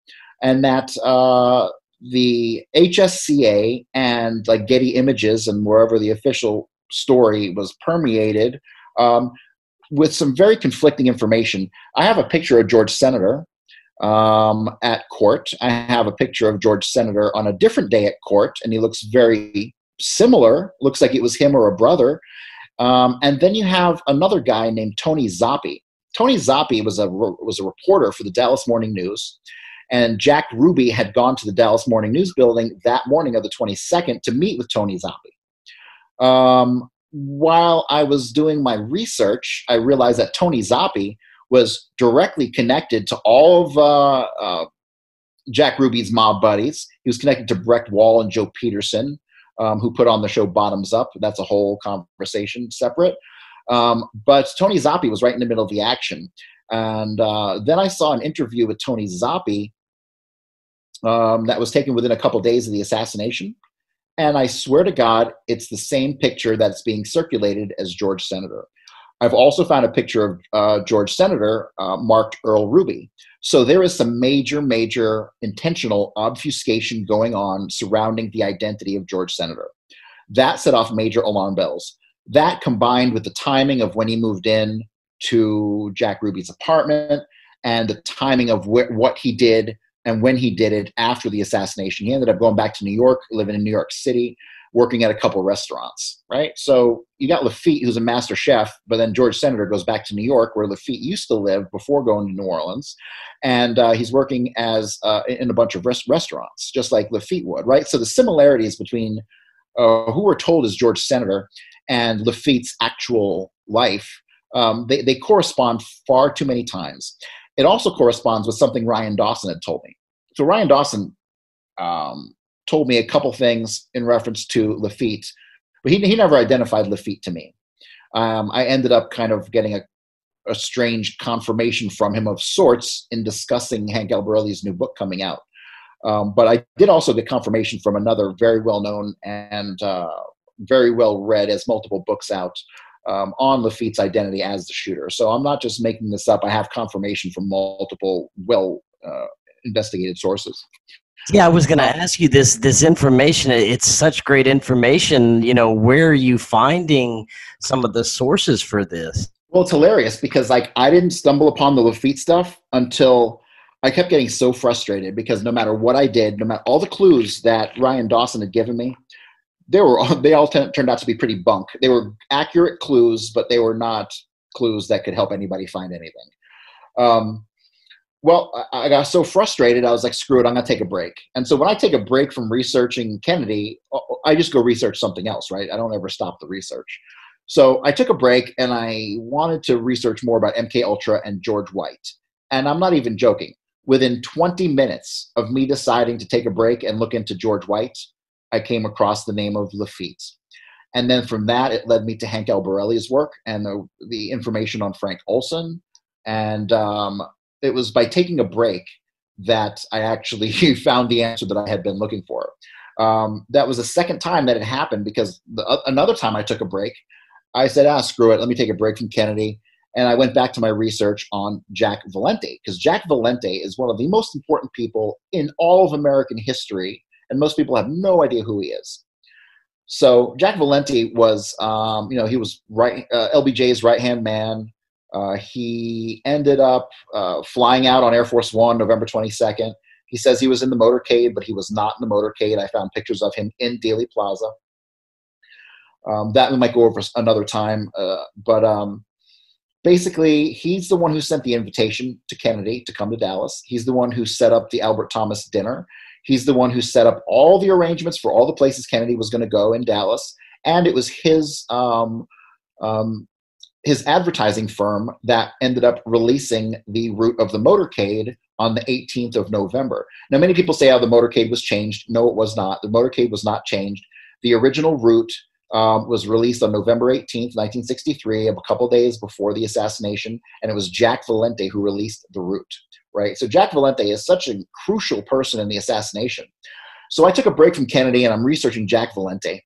and that the HSCA and like Getty Images and wherever the official story was permeated with some very conflicting information. I have a picture of George Senator at court. I have a picture of George Senator on a different day at court, and he looks very similar. Looks like it was him or a brother. And then you have another guy named Tony Zoppi. Tony Zoppi was a reporter for the Dallas Morning News, and Jack Ruby had gone to the Dallas Morning News building that morning of the 22nd to meet with Tony Zoppi. While I was doing my research, I realized that Tony Zoppi was directly connected to all of Jack Ruby's mob buddies. He was connected to Breck Wall and Joe Peterson, who put on the show Bottoms Up. That's a whole conversation separate. But Tony Zoppi was right in the middle of the action. And then I saw an interview with Tony Zoppi that was taken within a couple days of the assassination. And I swear to God, it's the same picture that's being circulated as George Senator. I've also found a picture of George Senator marked Earl Ruby. So there is some major intentional obfuscation going on surrounding the identity of George Senator. That set off major alarm bells. That combined with the timing of when he moved in to Jack Ruby's apartment and the timing of what he did and when he did it after the assassination. He ended up going back to New York, living in New York City, working at a couple restaurants, right? So you got Lafitte, who's a master chef, but then George Senator goes back to New York, where Lafitte used to live before going to New Orleans, and he's working as in a bunch of restaurants, just like Lafitte would, right? So the similarities between who we're told is George Senator and Lafitte's actual life They correspond far too many times. It also corresponds with something Ryan Dawson had told me. So Ryan Dawson told me a couple things in reference to Lafitte, but he never identified Lafitte to me. I ended up kind of getting a strange confirmation from him of sorts in discussing Hank Albarelli's new book coming out. But I did also get confirmation from another very well-known and very well-read, as multiple books out, on Lafitte's identity as the shooter. So I'm not just making this up. I have confirmation from multiple well-investigated sources. Yeah, I was going to ask you this information. It's such great information. You know, where are you finding some of the sources for this? Well, it's hilarious because, like, I didn't stumble upon the Lafitte stuff until I kept getting so frustrated because no matter what I did, no matter all the clues that Ryan Dawson had given me, they all turned out to be pretty bunk. They were accurate clues, but they were not clues that could help anybody find anything. Well, I got so frustrated, I was like, screw it, I'm going to take a break. And so when I take a break from researching Kennedy, I just go research something else, right? I don't ever stop the research. So I took a break, and I wanted to research more about MKUltra and George White. And I'm not even joking. Within 20 minutes of me deciding to take a break and look into George White, I came across the name of Lafitte. And then from that, it led me to Hank Albarelli's work and the information on Frank Olson. And it was by taking a break that I actually found the answer that I had been looking for. That was the second time that it happened because another time I took a break, I said, screw it, let me take a break from Kennedy. And I went back to my research on Jack Valente, because Jack Valente is one of the most important people in all of American history, and most people have no idea who he is. So Jack Valente was, he was LBJ's right-hand man. He ended up flying out on Air Force One, November 22nd. He says he was in the motorcade, but he was not in the motorcade. I found pictures of him in Dealey Plaza. That we might go over another time, but basically, he's the one who sent the invitation to Kennedy to come to Dallas. He's the one who set up the Albert Thomas dinner. He's the one who set up all the arrangements for all the places Kennedy was going to go in Dallas. And it was his advertising firm that ended up releasing the route of the motorcade on the 18th of November. Now, many people say, the motorcade was changed. No, it was not. The motorcade was not changed. The original route was released on November 18th, 1963, a couple days before the assassination, and it was Jack Valente who released the route, right? So Jack Valente is such a crucial person in the assassination. So I took a break from Kennedy, and I'm researching Jack Valente,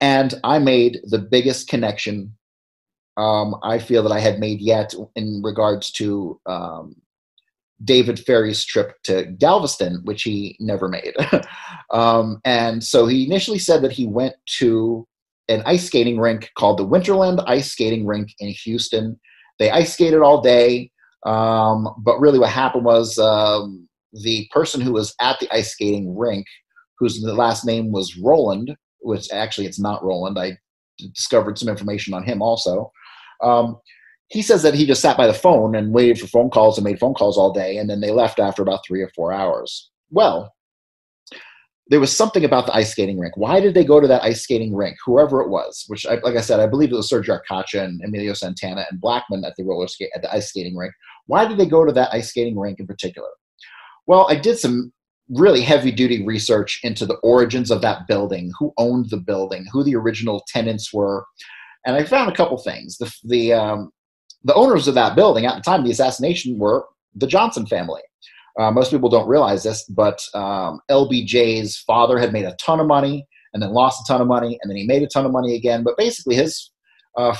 and I made the biggest connection I feel that I had made yet in regards to David Ferrie's trip to Galveston, which he never made. And so he initially said that he went to an ice skating rink called the Winterland Ice Skating Rink in Houston. They ice skated all day, but really what happened was the person who was at the ice skating rink, whose last name was Roland, which actually it's not Roland. I discovered some information on him also. He says that he just sat by the phone and waited for phone calls and made phone calls all day, and then they left after about 3 or 4 hours. Well, there was something about the ice skating rink. Why did they go to that ice skating rink, whoever it was, which, like I said, I believe it was Sergio Arcacha and Emilio Santana and Blackmon at the ice skating rink. Why did they go to that ice skating rink in particular? Well, I did some really heavy-duty research into the origins of that building, who owned the building, who the original tenants were, and I found a couple things. The owners of that building at the time of the assassination were the Johnson family. Most people don't realize this, but LBJ's father had made a ton of money and then lost a ton of money, and then he made a ton of money again. But basically his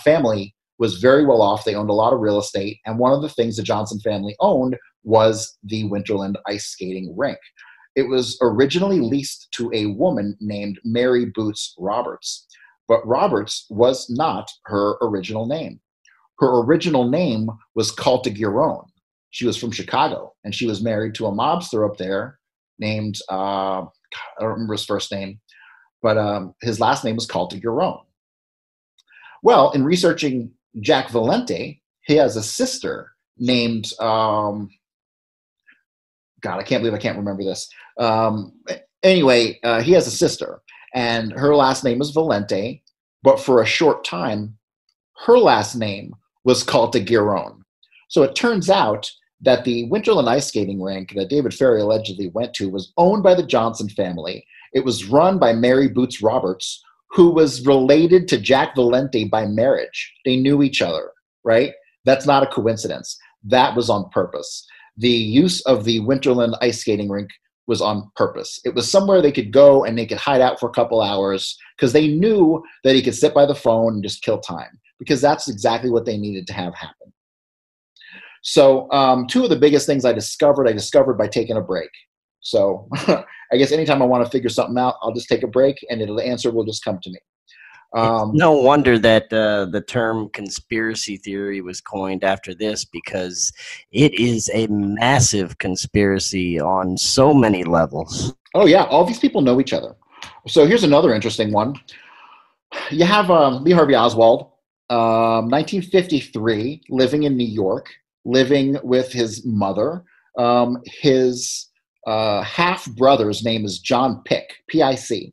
family was very well off. They owned a lot of real estate, and one of the things the Johnson family owned was the Winterland Ice Skating Rink. It was originally leased to a woman named Mary Boots Roberts, but Roberts was not her original name. Her original name was Calta Giron. She was from Chicago, and she was married to a mobster up there named, I don't remember his first name, but his last name was Calta Giron. Well, in researching Jack Valente, he has a sister named, I can't believe I can't remember this. He has a sister, and her last name is Valente, but for a short time, her last name was called the Giron. So it turns out that the Winterland ice skating rink that David Ferrie allegedly went to was owned by the Johnson family. It was run by Mary Boots Roberts, who was related to Jack Valenti by marriage. They knew each other, right? That's not a coincidence. That was on purpose. The use of the Winterland ice skating rink was on purpose. It was somewhere they could go and they could hide out for a couple hours because they knew that he could sit by the phone and just kill time, because that's exactly what they needed to have happen. So two of the biggest things I discovered by taking a break. So I guess anytime I want to figure something out, I'll just take a break and the answer will just come to me. No wonder that the term conspiracy theory was coined after this, because it is a massive conspiracy on so many levels. Oh, yeah. All these people know each other. So here's another interesting one. You have Lee Harvey Oswald, 1953, living in New York, living with his mother. His half-brother's name is John Pick, P-I-C.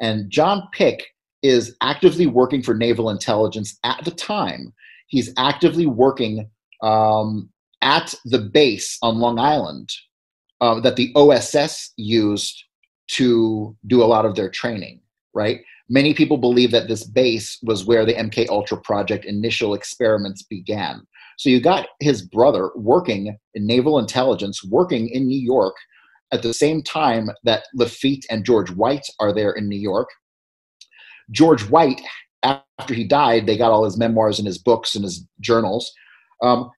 And John Pick is actively working for Naval Intelligence at the time. He's actively working at the base on Long Island that the OSS used to do a lot of their training, right? Many people believe that this base was where the MK Ultra project initial experiments began. So you got his brother working in Naval Intelligence, working in New York at the same time that Lafitte and George White are there in New York. George White, after he died, they got all his memoirs and his books and his journals.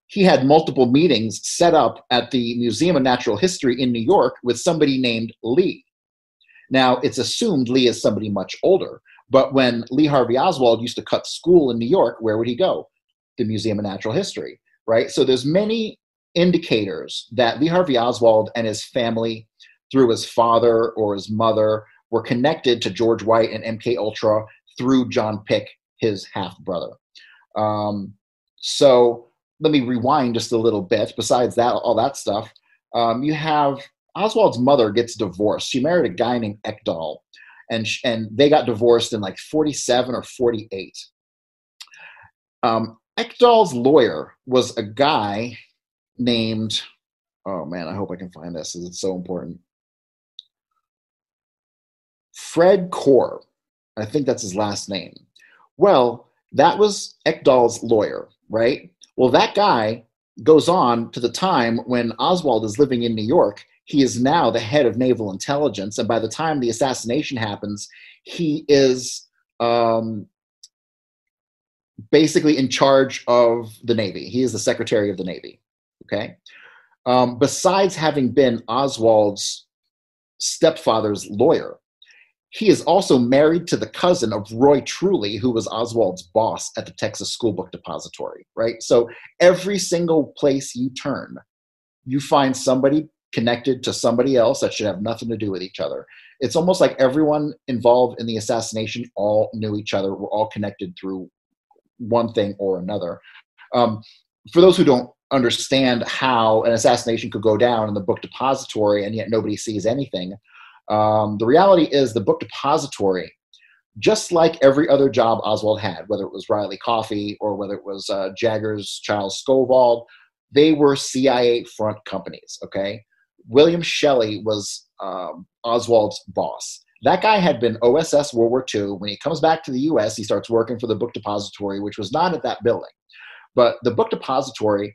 He had multiple meetings set up at the Museum of Natural History in New York with somebody named Lee. Now, it's assumed Lee is somebody much older, but when Lee Harvey Oswald used to cut school in New York, where would he go? The Museum of Natural History, right? So there's many indicators that Lee Harvey Oswald and his family, through his father or his mother, were connected to George White and MK Ultra through John Pick, his half-brother. So let me rewind just a little bit. Besides that, all that stuff, you have Oswald's mother gets divorced. She married a guy named Ekdahl, and they got divorced in like 47 or 48. Ekdahl's lawyer was a guy named, oh man, I hope I can find this because it's so important. Fred Corr, I think that's his last name. Well, that was Ekdahl's lawyer, right? Well, that guy goes on to the time when Oswald is living in New York. He is now the head of Naval Intelligence, and by the time the assassination happens, he is basically in charge of the Navy. He is the Secretary of the Navy, okay? Besides having been Oswald's stepfather's lawyer, he is also married to the cousin of Roy Truly, who was Oswald's boss at the Texas School Book Depository, right? So every single place you turn, you find somebody connected to somebody else that should have nothing to do with each other. It's almost like everyone involved in the assassination all knew each other, were all connected through one thing or another. For those who don't understand how an assassination could go down in the book depository and yet nobody sees anything, the reality is the book depository, just like every other job Oswald had, whether it was Riley Coffey or whether it was Jagger's Charles Scovold, they were CIA front companies, okay? William Shelley was Oswald's boss. That guy had been OSS World War II. When he comes back to the U.S., he starts working for the book depository, which was not at that building. But the book depository,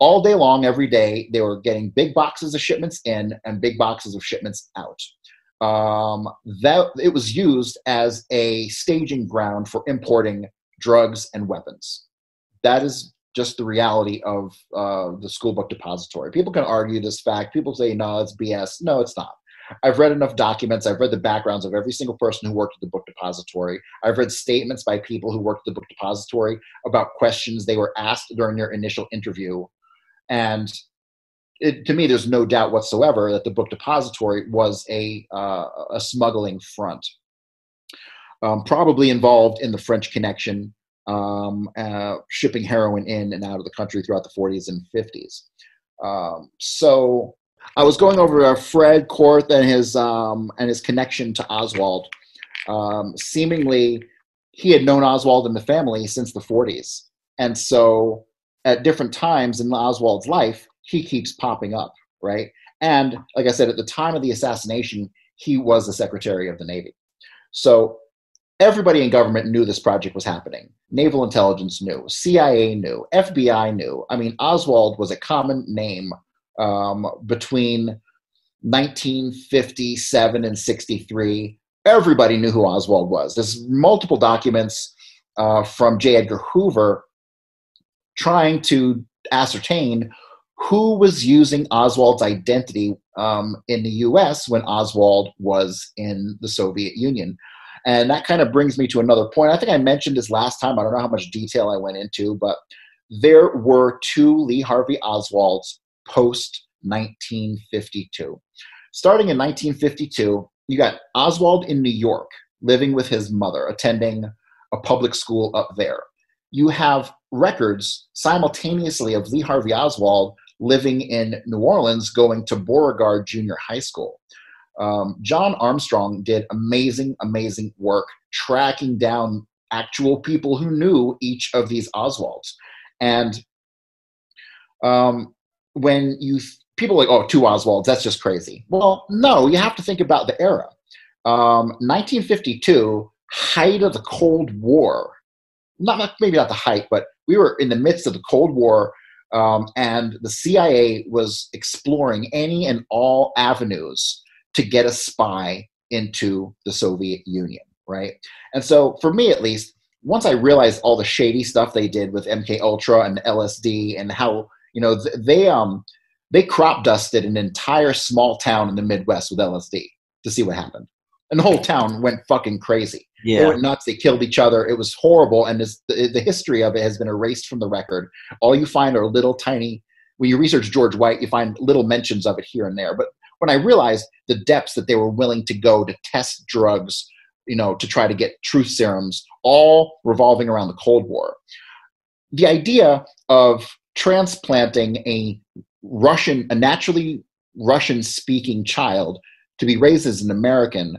all day long, every day, they were getting big boxes of shipments in and big boxes of shipments out. It was used as a staging ground for importing drugs and weapons. That is just the reality of the school book depository. People can argue this fact. People say, no, it's BS. No, it's not. I've read enough documents. I've read the backgrounds of every single person who worked at the book depository. I've read statements by people who worked at the book depository about questions they were asked during their initial interview. And to me, there's no doubt whatsoever that the book depository was a smuggling front, probably involved in the French Connection, shipping heroin in and out of the country throughout the 40s and 50s. So I was going over Fred Korth and his connection to Oswald. Seemingly, he had known Oswald and the family since the 40s. And so at different times in Oswald's life, he keeps popping up, right? And like I said, at the time of the assassination, he was the Secretary of the Navy. So everybody in government knew this project was happening. Naval intelligence knew, CIA knew, FBI knew. I mean, Oswald was a common name between 1957 and 63. Everybody knew who Oswald was. There's multiple documents from J. Edgar Hoover trying to ascertain who was using Oswald's identity in the U.S. when Oswald was in the Soviet Union. And that kind of brings me to another point. I think I mentioned this last time. I don't know how much detail I went into, but there were two Lee Harvey Oswalds post-1952. Starting in 1952, you got Oswald in New York, living with his mother, attending a public school up there. You have records simultaneously of Lee Harvey Oswald living in New Orleans, going to Beauregard Junior High School. John Armstrong did amazing, amazing work tracking down actual people who knew each of these Oswalds. And when you, people are like, oh, two Oswalds, that's just crazy. Well, no, you have to think about the era. 1952, height of the Cold War. Not maybe not the height, but we were in the midst of the Cold War, and the CIA was exploring any and all avenues to get a spy into the Soviet Union, right? And so for me, at least, once I realized all the shady stuff they did with MK Ultra and LSD and how, you know, they crop dusted an entire small town in the Midwest with LSD to see what happened. And the whole town went fucking crazy. Yeah. They went nuts. They killed each other. It was horrible. And this, the history of it has been erased from the record. All you find are little tiny, when you research George White, you find little mentions of it here and there. But when I realized the depths that they were willing to go to test drugs, you know, to try to get truth serums, all revolving around the Cold War. The idea of transplanting a naturally Russian-speaking child to be raised as an American.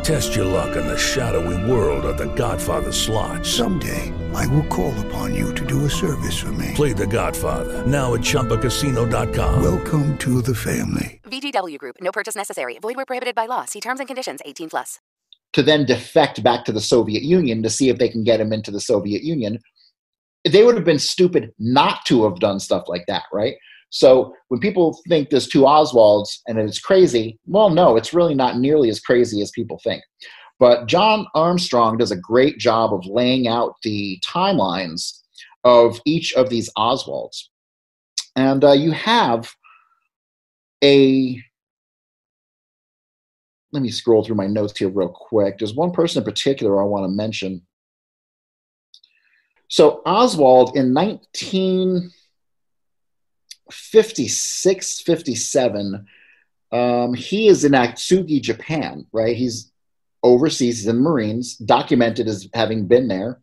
Test your luck in the shadowy world of The Godfather slot. Someday, I will call upon you to do a service for me. Play The Godfather, now at ChumbaCasino.com. Welcome to the family. VGW Group, no purchase necessary. Void where prohibited by law. See terms and conditions, 18 plus. To then defect back to the Soviet Union to see if they can get him into the Soviet Union, they would have been stupid not to have done stuff like that, right? So when people think there's two Oswalds and it's crazy, well, no, it's really not nearly as crazy as people think. But John Armstrong does a great job of laying out the timelines of each of these Oswalds. And you have let me scroll through my notes here real quick. There's one person in particular I want to mention. So Oswald in 1956, 57, he is in Atsugi, Japan, right? He's overseas, he's in the Marines, documented as having been there.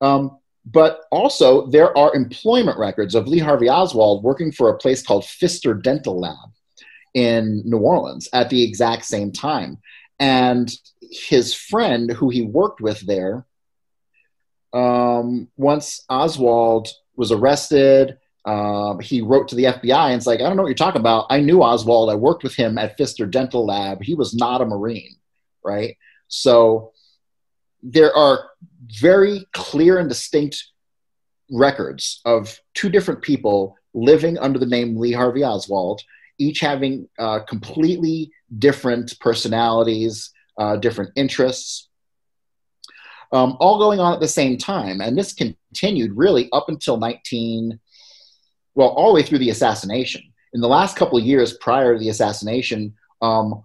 But also there are employment records of Lee Harvey Oswald working for a place called Pfister Dental Lab in New Orleans at the exact same time. And his friend who he worked with there, once Oswald was arrested, he wrote to the FBI and it's like, I don't know what you're talking about. I knew Oswald. I worked with him at Pfister Dental Lab. He was not a Marine, right? So there are very clear and distinct records of two different people living under the name Lee Harvey Oswald each having completely different personalities, different interests, all going on at the same time. And this continued really up until all the way through the assassination. In the last couple of years prior to the assassination, when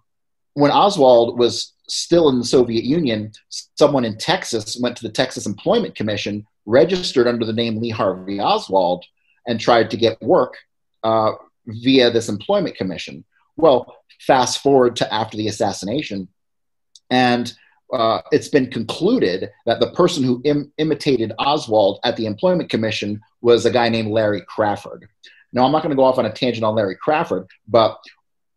Oswald was still in the Soviet Union, someone in Texas went to the Texas Employment Commission, registered under the name Lee Harvey Oswald, and tried to get work via this employment commission. Well, fast forward to after the assassination, and it's been concluded that the person who imitated Oswald at the employment commission was a guy named Larry Crawford. Now, I'm not going to go off on a tangent on Larry Crawford, but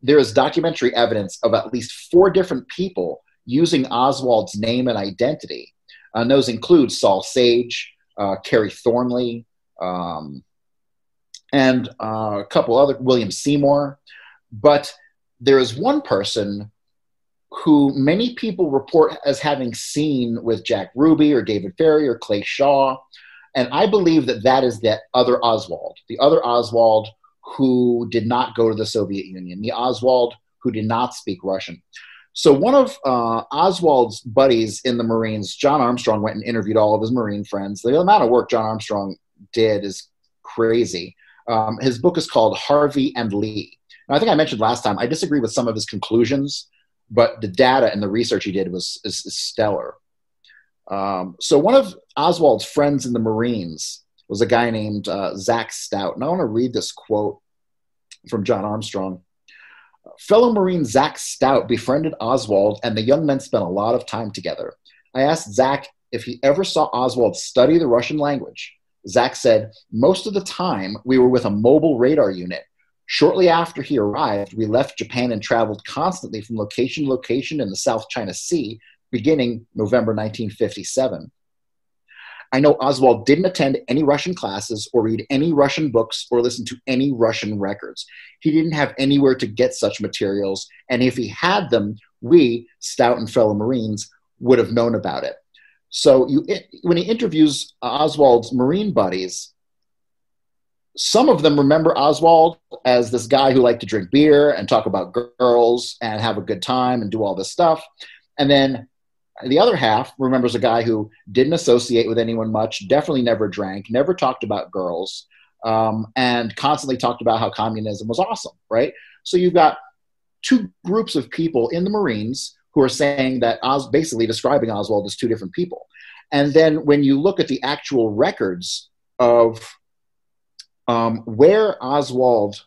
there is documentary evidence of at least 4 different people using Oswald's name and identity. And those include Saul Sage, Carrie Thornley, and a couple other, William Seymour. But there is one person who many people report as having seen with Jack Ruby or David Ferrie or Clay Shaw. And I believe that that is the other Oswald who did not go to the Soviet Union, the Oswald who did not speak Russian. So one of Oswald's buddies in the Marines, John Armstrong, went and interviewed all of his Marine friends. The amount of work John Armstrong did is crazy. His book is called Harvey and Lee. Now, I think I mentioned last time, I disagree with some of his conclusions, but the data and the research he did is stellar. So one of Oswald's friends in the Marines was a guy named Zach Stout. And I want to read this quote from John Armstrong. Fellow Marine Zach Stout befriended Oswald, and the young men spent a lot of time together. I asked Zach if he ever saw Oswald study the Russian language. Zach said, most of the time we were with a mobile radar unit. Shortly after he arrived, we left Japan and traveled constantly from location to location in the South China Sea, beginning November 1957. I know Oswald didn't attend any Russian classes or read any Russian books or listen to any Russian records. He didn't have anywhere to get such materials, and if he had them, we, Stout and fellow Marines, would have known about it. So when he interviews Oswald's Marine buddies, some of them remember Oswald as this guy who liked to drink beer and talk about girls and have a good time and do all this stuff. And then the other half remembers a guy who didn't associate with anyone much, definitely never drank, never talked about girls, and constantly talked about how communism was awesome, right? So you've got two groups of people in the Marines who are saying that, basically describing Oswald as two different people. And then when you look at the actual records of where Oswald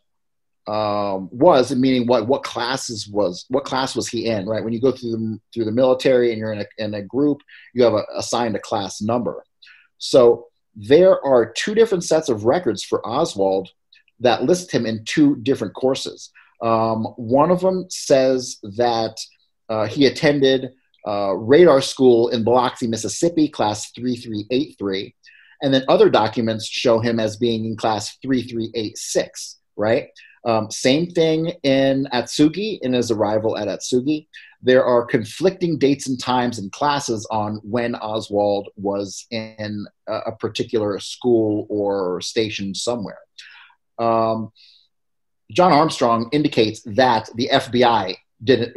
was, meaning what class was he in, right? When you go through the military and you're in a group, you have assigned a class number. So there are two different sets of records for Oswald that list him in two different courses. One of them says that he attended radar school in Biloxi, Mississippi, class 3383. And then other documents show him as being in class 3386, right? Same thing in Atsugi, in his arrival at Atsugi. There are conflicting dates and times and classes on when Oswald was in a particular school or station somewhere. John Armstrong indicates that the FBI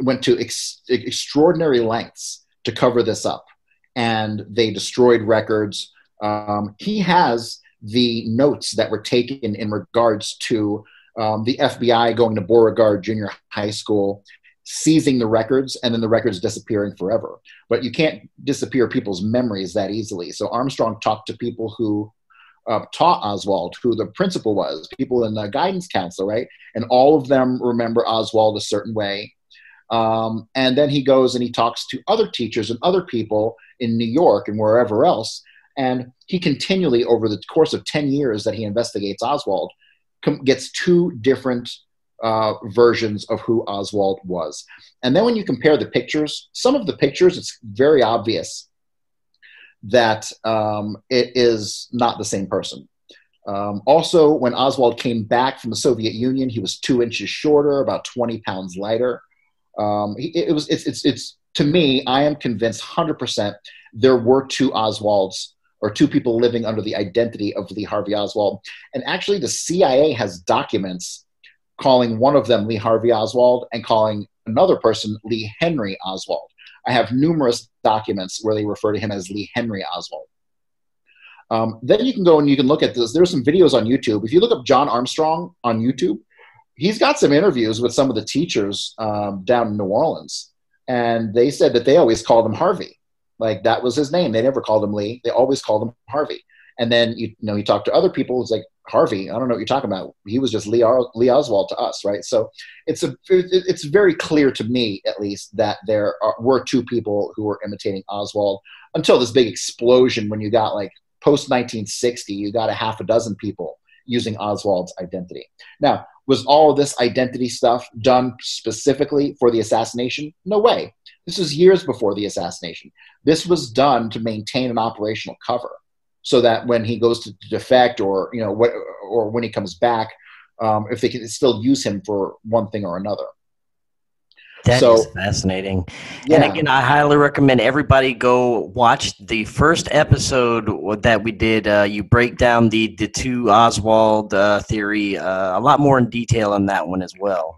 went to extraordinary lengths to cover this up, and they destroyed records. He has the notes that were taken in regards to the FBI going to Beauregard Junior High School, seizing the records, and then the records disappearing forever. But you can't disappear people's memories that easily. So Armstrong talked to people who taught Oswald, who the principal was, people in the guidance council, right? And all of them remember Oswald a certain way. And then he goes and he talks to other teachers and other people in New York and wherever else. And he continually, over the course of 10 years that he investigates Oswald, gets two different versions of who Oswald was. And then when you compare the pictures, some of the pictures, it's very obvious that it is not the same person. Also, when Oswald came back from the Soviet Union, he was 2 inches shorter, about 20 pounds lighter. To me, I am convinced 100% there were two Oswalds, or two people living under the identity of Lee Harvey Oswald. And actually the CIA has documents calling one of them Lee Harvey Oswald and calling another person Lee Henry Oswald. I have numerous documents where they refer to him as Lee Henry Oswald. Then you can go and you can look at this. There's some videos on YouTube. If you look up John Armstrong on YouTube, he's got some interviews with some of the teachers down in New Orleans. And they said that they always called him Harvey. Like, that was his name. They never called him Lee. They always called him Harvey. And then, you know, you talk to other people, it's like, Harvey, I don't know what you're talking about. He was just Lee Oswald to us, right? So it's very clear to me, at least, that there were two people who were imitating Oswald until this big explosion when you got, like, post-1960, you got a half a dozen people using Oswald's identity. Now, was all of this identity stuff done specifically for the assassination? No way. This was years before the assassination. This was done to maintain an operational cover, so that when he goes to defect, or you know, or when he comes back, if they can still use him for one thing or another. That is fascinating. Yeah. And again, I highly recommend everybody go watch the first episode that we did. You break down the two Oswald theory a lot more in detail on that one as well.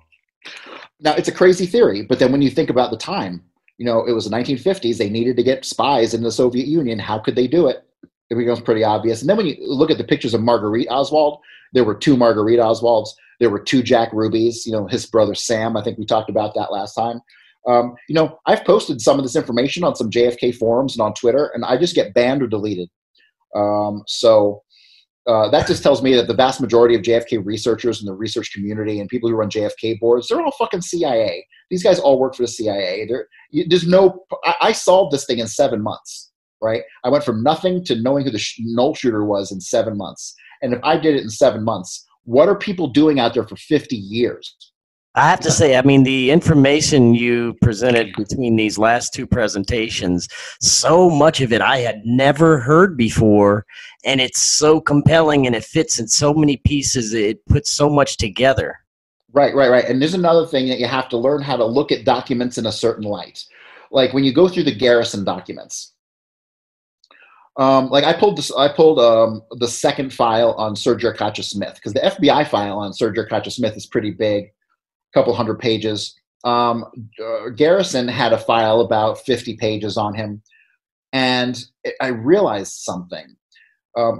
Now, it's a crazy theory, but then when you think about the time, you know, it was the 1950s. They needed to get spies in the Soviet Union. How could they do it? It becomes pretty obvious. And then when you look at the pictures of Marguerite Oswald, there were two Marguerite Oswalds. There were two Jack Rubies, you know, his brother Sam. I think we talked about that last time. You know, I've posted some of this information on some JFK forums and on Twitter, and I just get banned or deleted. That just tells me that the vast majority of JFK researchers and the research community and people who run JFK boards, they're all fucking CIA. These guys all work for the CIA. I solved this thing in 7 months. Right? I went from nothing to knowing who the null shooter was in 7 months. And if I did it in 7 months, what are people doing out there for 50 years? I have to say, I mean, the information you presented between these last two presentations, so much of it I had never heard before, and it's so compelling and it fits in so many pieces. It puts so much together. Right. And there's another thing that you have to learn how to look at documents in a certain light. Like when you go through the Garrison documents, like I pulled the second file on Sergio Arcacha Smith, because the FBI file on Sergio Arcacha Smith is pretty big, a couple hundred pages. Garrison had a file about 50 pages on him, and I realized something.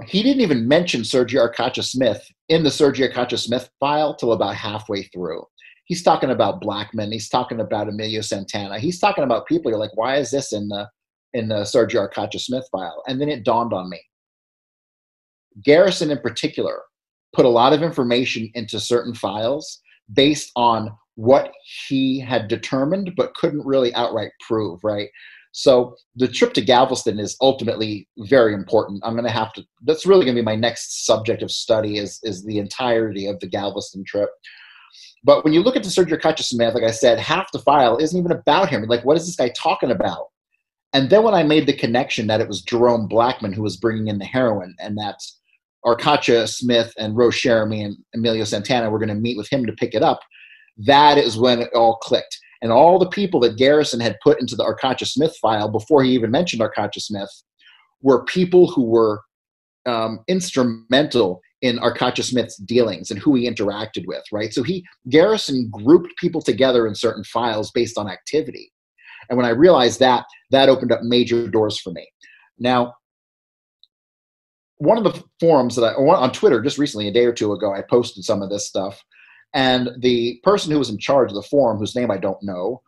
He didn't even mention Sergio Arcacha Smith in the Sergio Arcacha Smith file till about halfway through. He's talking about Blackmon. He's talking about Emilio Santana. He's talking about people. You're like, why is this in the Sergio Arcacha Smith file? And then it dawned on me. Garrison in particular put a lot of information into certain files based on what he had determined but couldn't really outright prove, right? So the trip to Galveston is ultimately very important. That's really gonna be my next subject of study is the entirety of the Galveston trip. But when you look at the Sergio Arcacha Smith, like I said, half the file isn't even about him. Like, what is this guy talking about? And then when I made the connection that it was Jerome Blackmon who was bringing in the heroin, and that Arcacha Smith and Rose Cheramie and Emilio Santana were going to meet with him to pick it up, that is when it all clicked. And all the people that Garrison had put into the Arcacha Smith file before he even mentioned Arcacha Smith were people who were instrumental in Arcacha Smith's dealings and who he interacted with, right? So Garrison grouped people together in certain files based on activity. And when I realized that, that opened up major doors for me. Now, one of the forums that on Twitter just recently, a day or two ago, I posted some of this stuff. And the person who was in charge of the forum, whose name I don't know,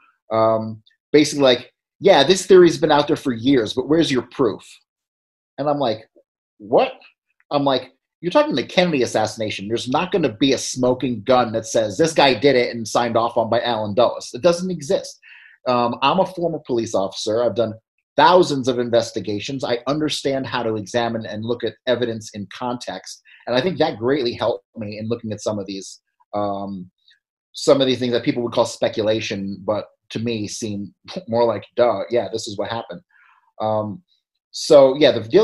basically like, yeah, this theory's been out there for years, but where's your proof? And I'm like, what? I'm like, you're talking the Kennedy assassination. There's not going to be a smoking gun that says this guy did it and signed off on by Allen Dulles. It doesn't exist. I'm a former police officer. I've done thousands of investigations. I understand how to examine and look at evidence in context. And I think that greatly helped me in looking at some of these things that people would call speculation, but to me seem more like, duh, yeah, this is what happened. Dealing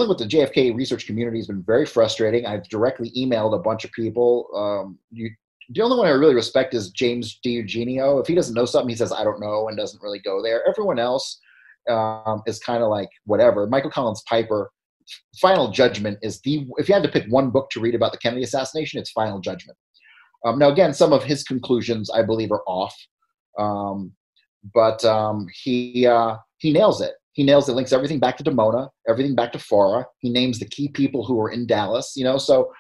with the JFK research community has been very frustrating. I've directly emailed a bunch of people. The only one I really respect is James DiEugenio. If he doesn't know something, he says, I don't know, and doesn't really go there. Everyone else is kind of like, whatever. Michael Collins Piper, Final Judgment is if you had to pick one book to read about the Kennedy assassination, it's Final Judgment. Now, again, some of his conclusions, I believe, are off, but he nails it. He nails it, links everything back to Dimona, everything back to FARA. He names the key people who are in Dallas, you know. So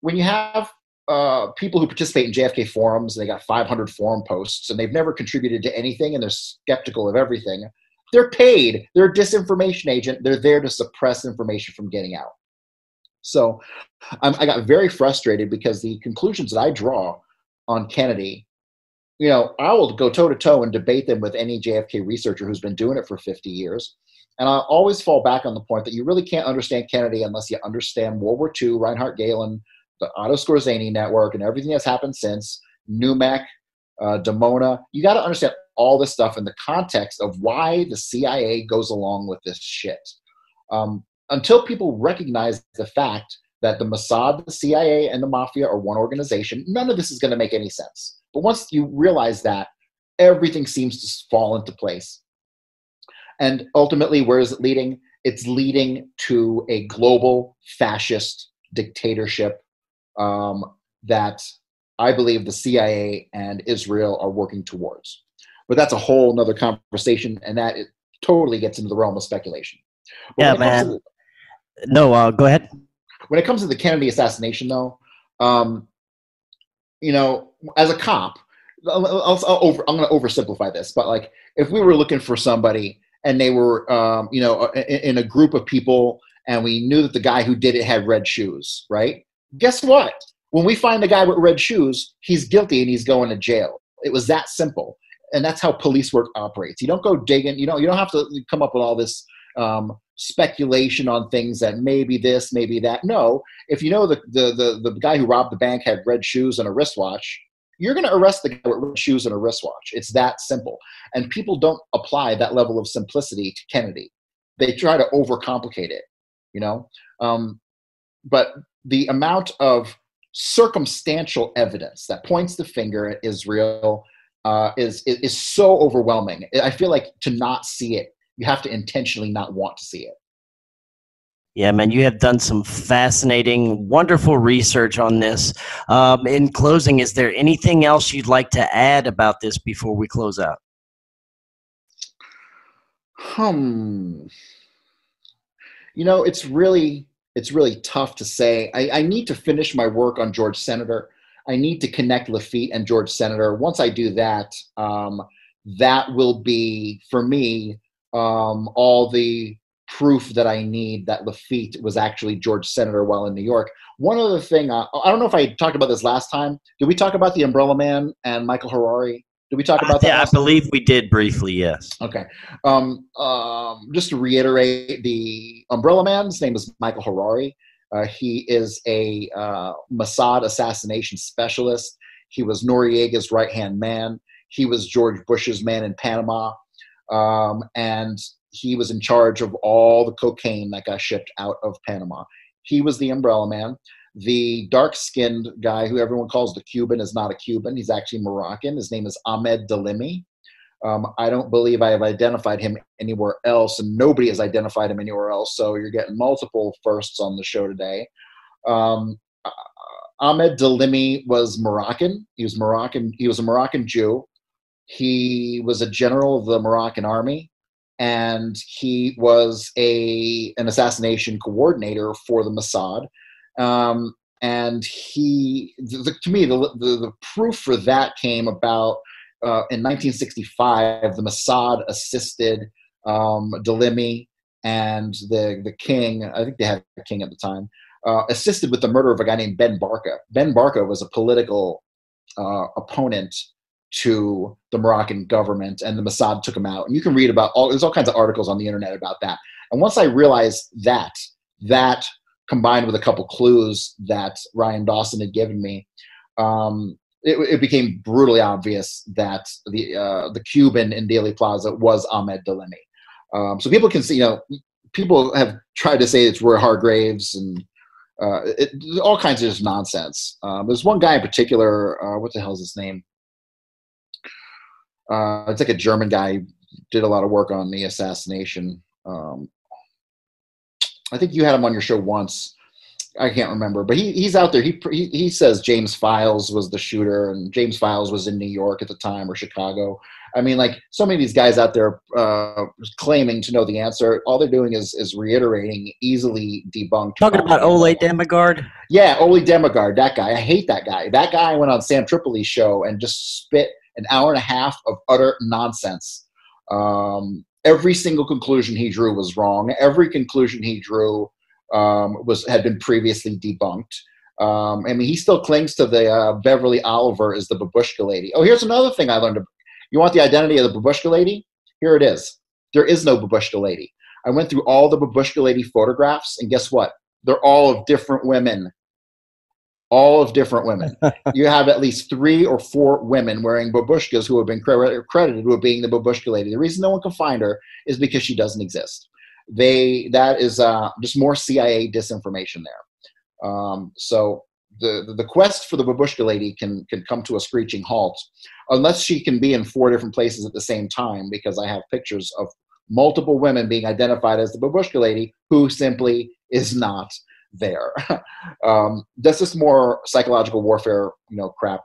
when you have people who participate in JFK forums, and they got 500 forum posts, and they've never contributed to anything, and they're skeptical of everything, they're paid. They're a disinformation agent. They're there to suppress information from getting out. So I got very frustrated because the conclusions that I draw on Kennedy, you know, I will go toe-to-toe and debate them with any JFK researcher who's been doing it for 50 years. And I always fall back on the point that you really can't understand Kennedy unless you understand World War II, Reinhard Gehlen, the Otto Skorzeny Network, and everything that's happened since, NUMEC, Dimona. You got to understand all this stuff in the context of why the CIA goes along with this shit. Until people recognize the fact that the Mossad, the CIA, and the Mafia are one organization, none of this is going to make any sense. But once you realize that, everything seems to fall into place. And ultimately, where is it leading? It's leading to a global fascist dictatorship that I believe the CIA and Israel are working towards. But that's a whole nother conversation, and that it totally gets into the realm of speculation. When go ahead. When it comes to the Kennedy assassination, though, you know, as a cop, I'm going to oversimplify this, but like if we were looking for somebody and they were, you know, in a group of people and we knew that the guy who did it had red shoes, right? Guess what? When we find the guy with red shoes, he's guilty and he's going to jail. It was that simple. And that's how police work operates. You don't go digging, you know, you don't have to come up with all this speculation on things that maybe this, maybe that. No, if you know the guy who robbed the bank had red shoes and a wristwatch, you're going to arrest the guy with red shoes and a wristwatch. It's that simple. And people don't apply that level of simplicity to Kennedy. They try to overcomplicate it, you know. But the amount of circumstantial evidence that points the finger at Israel is so overwhelming. I feel like to not see it, you have to intentionally not want to see it. Yeah, man, you have done some fascinating, wonderful research on this. In closing, is there anything else you'd like to add about this before we close out? You know, it's really tough to say. I need to finish my work on George Senator. I need to connect Lafitte and George Senator. Once I do that, that will be, for me, all the proof that I need that Lafitte was actually George Senator while in New York. One other thing, I don't know if I talked about this last time. Did we talk about the Umbrella Man and Michael Harari? Did we talk about that? Yeah, I believe we did briefly, yes. Okay. Just to reiterate, the Umbrella Man's name is Michael Harari. He is a Mossad assassination specialist. He was Noriega's right-hand man. He was George Bush's man in Panama. And he was in charge of all the cocaine that got shipped out of Panama. He was the Umbrella Man. The dark-skinned guy who everyone calls the Cuban is not a Cuban. He's actually Moroccan. His name is Ahmed Delimi. I don't believe I have identified him anywhere else, and nobody has identified him anywhere else, so you're getting multiple firsts on the show today. Ahmed Delimi was Moroccan. He was a Moroccan Jew. He was a general of the Moroccan army, and he was an assassination coordinator for the Mossad. And he, to me, the proof for that came about in 1965. The Mossad assisted Delimi and the king, I think they had a king at the time, assisted with the murder of a guy named Ben Barka. Ben Barka was a political opponent to the Moroccan government, and the Mossad took him out. And you can read about there's all kinds of articles on the internet about that. And once I realized that combined with a couple clues that Ryan Dawson had given me, it became brutally obvious that the Cuban in Dealey Plaza was Ahmed Delimi. So people can see, you know, people have tried to say it's Roy Hargraves and all kinds of just nonsense. There's one guy in particular, what the hell is his name? It's like a German guy who did a lot of work on the assassination. I think you had him on your show once. I can't remember, but he's out there. He says James Files was the shooter, and James Files was in New York at the time, or Chicago. I mean, like, so many of these guys out there claiming to know the answer, all they're doing is reiterating easily debunked. Talking about Ole Demigard? Yeah, Ole Demigard, that guy. I hate that guy. That guy went on Sam Tripoli's show and just spit an hour and a half of utter nonsense. Every single conclusion he drew was wrong. Every conclusion he drew had been previously debunked. I mean, he still clings to the Beverly Oliver is the babushka lady. Oh, here's another thing I learned. You want the identity of the babushka lady? Here it is. There is no babushka lady. I went through all the babushka lady photographs, and guess what? They're all of different women. All of different women. You have at least 3 or 4 women wearing babushkas who have been credited with being the babushka lady. The reason no one can find her is because she doesn't exist. That is just more CIA disinformation there. So the quest for the babushka lady can come to a screeching halt, unless she can be in 4 different places at the same time, because I have pictures of multiple women being identified as the babushka lady who simply is not there. That's just more psychological warfare, crap.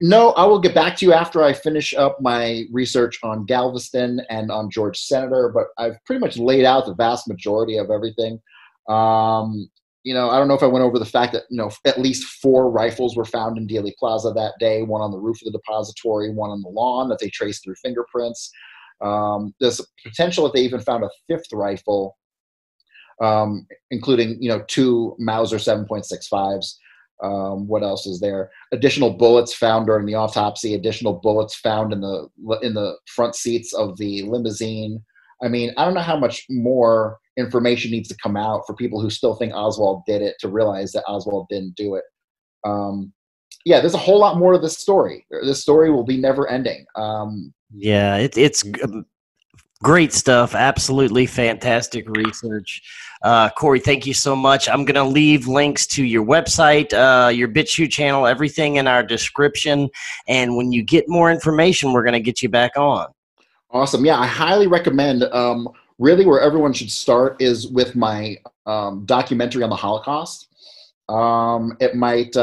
No, I will get back to you after I finish up my research on Galveston and on George Senator, but I've pretty much laid out the vast majority of everything. I don't know if I went over the fact that, at least 4 rifles were found in Dealey Plaza that day, one on the roof of the depository, one on the lawn that they traced through fingerprints. There's a potential that they even found a 5th rifle, including, 2 Mauser 7.65s. What else is there? Additional bullets found during the autopsy, additional bullets found in the front seats of the limousine. I mean, I don't know how much more information needs to come out for people who still think Oswald did it to realize that Oswald didn't do it. Yeah, there's a whole lot more to this story. This story will be never ending. Yeah, it's great stuff. Absolutely fantastic research. Corey, thank you so much. I'm going to leave links to your website, your BitChute channel, everything in our description. And when you get more information, we're going to get you back on. Awesome. Yeah, I highly recommend really where everyone should start is with my documentary on the Holocaust. It might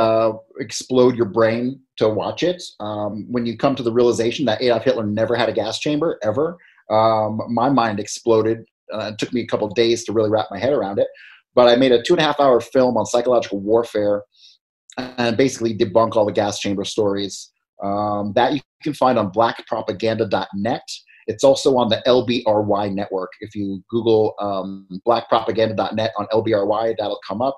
explode your brain to watch it. When you come to the realization that Adolf Hitler never had a gas chamber, ever. My mind exploded. It took me a couple of days to really wrap my head around it, but I made a 2.5-hour film on psychological warfare and basically debunk all the gas chamber stories. That you can find on blackpropaganda.net. It's also on the LBRY network. If you Google blackpropaganda.net on LBRY, that'll come up.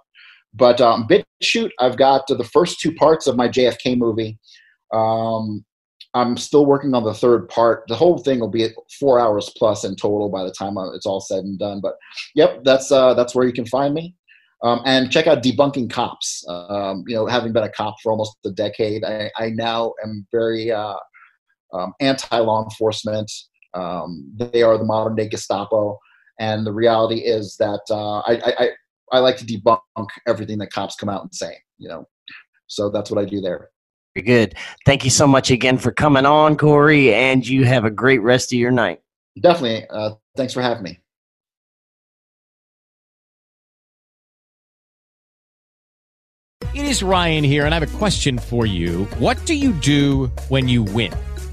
But BitChute, I've got the first 2 parts of my JFK movie. I'm still working on the 3rd part. The whole thing will be at 4 hours plus in total by the time it's all said and done. But yep, that's where you can find me. And check out Debunking Cops. Having been a cop for almost a decade, I now am very anti-law enforcement. They are the modern-day Gestapo. And the reality is that I like to debunk everything that cops come out and say. So that's what I do there. Very good. Thank you so much again for coming on, Corey, and you have a great rest of your night. Definitely. Thanks for having me. It is Ryan here, and I have a question for you. What do you do when you win?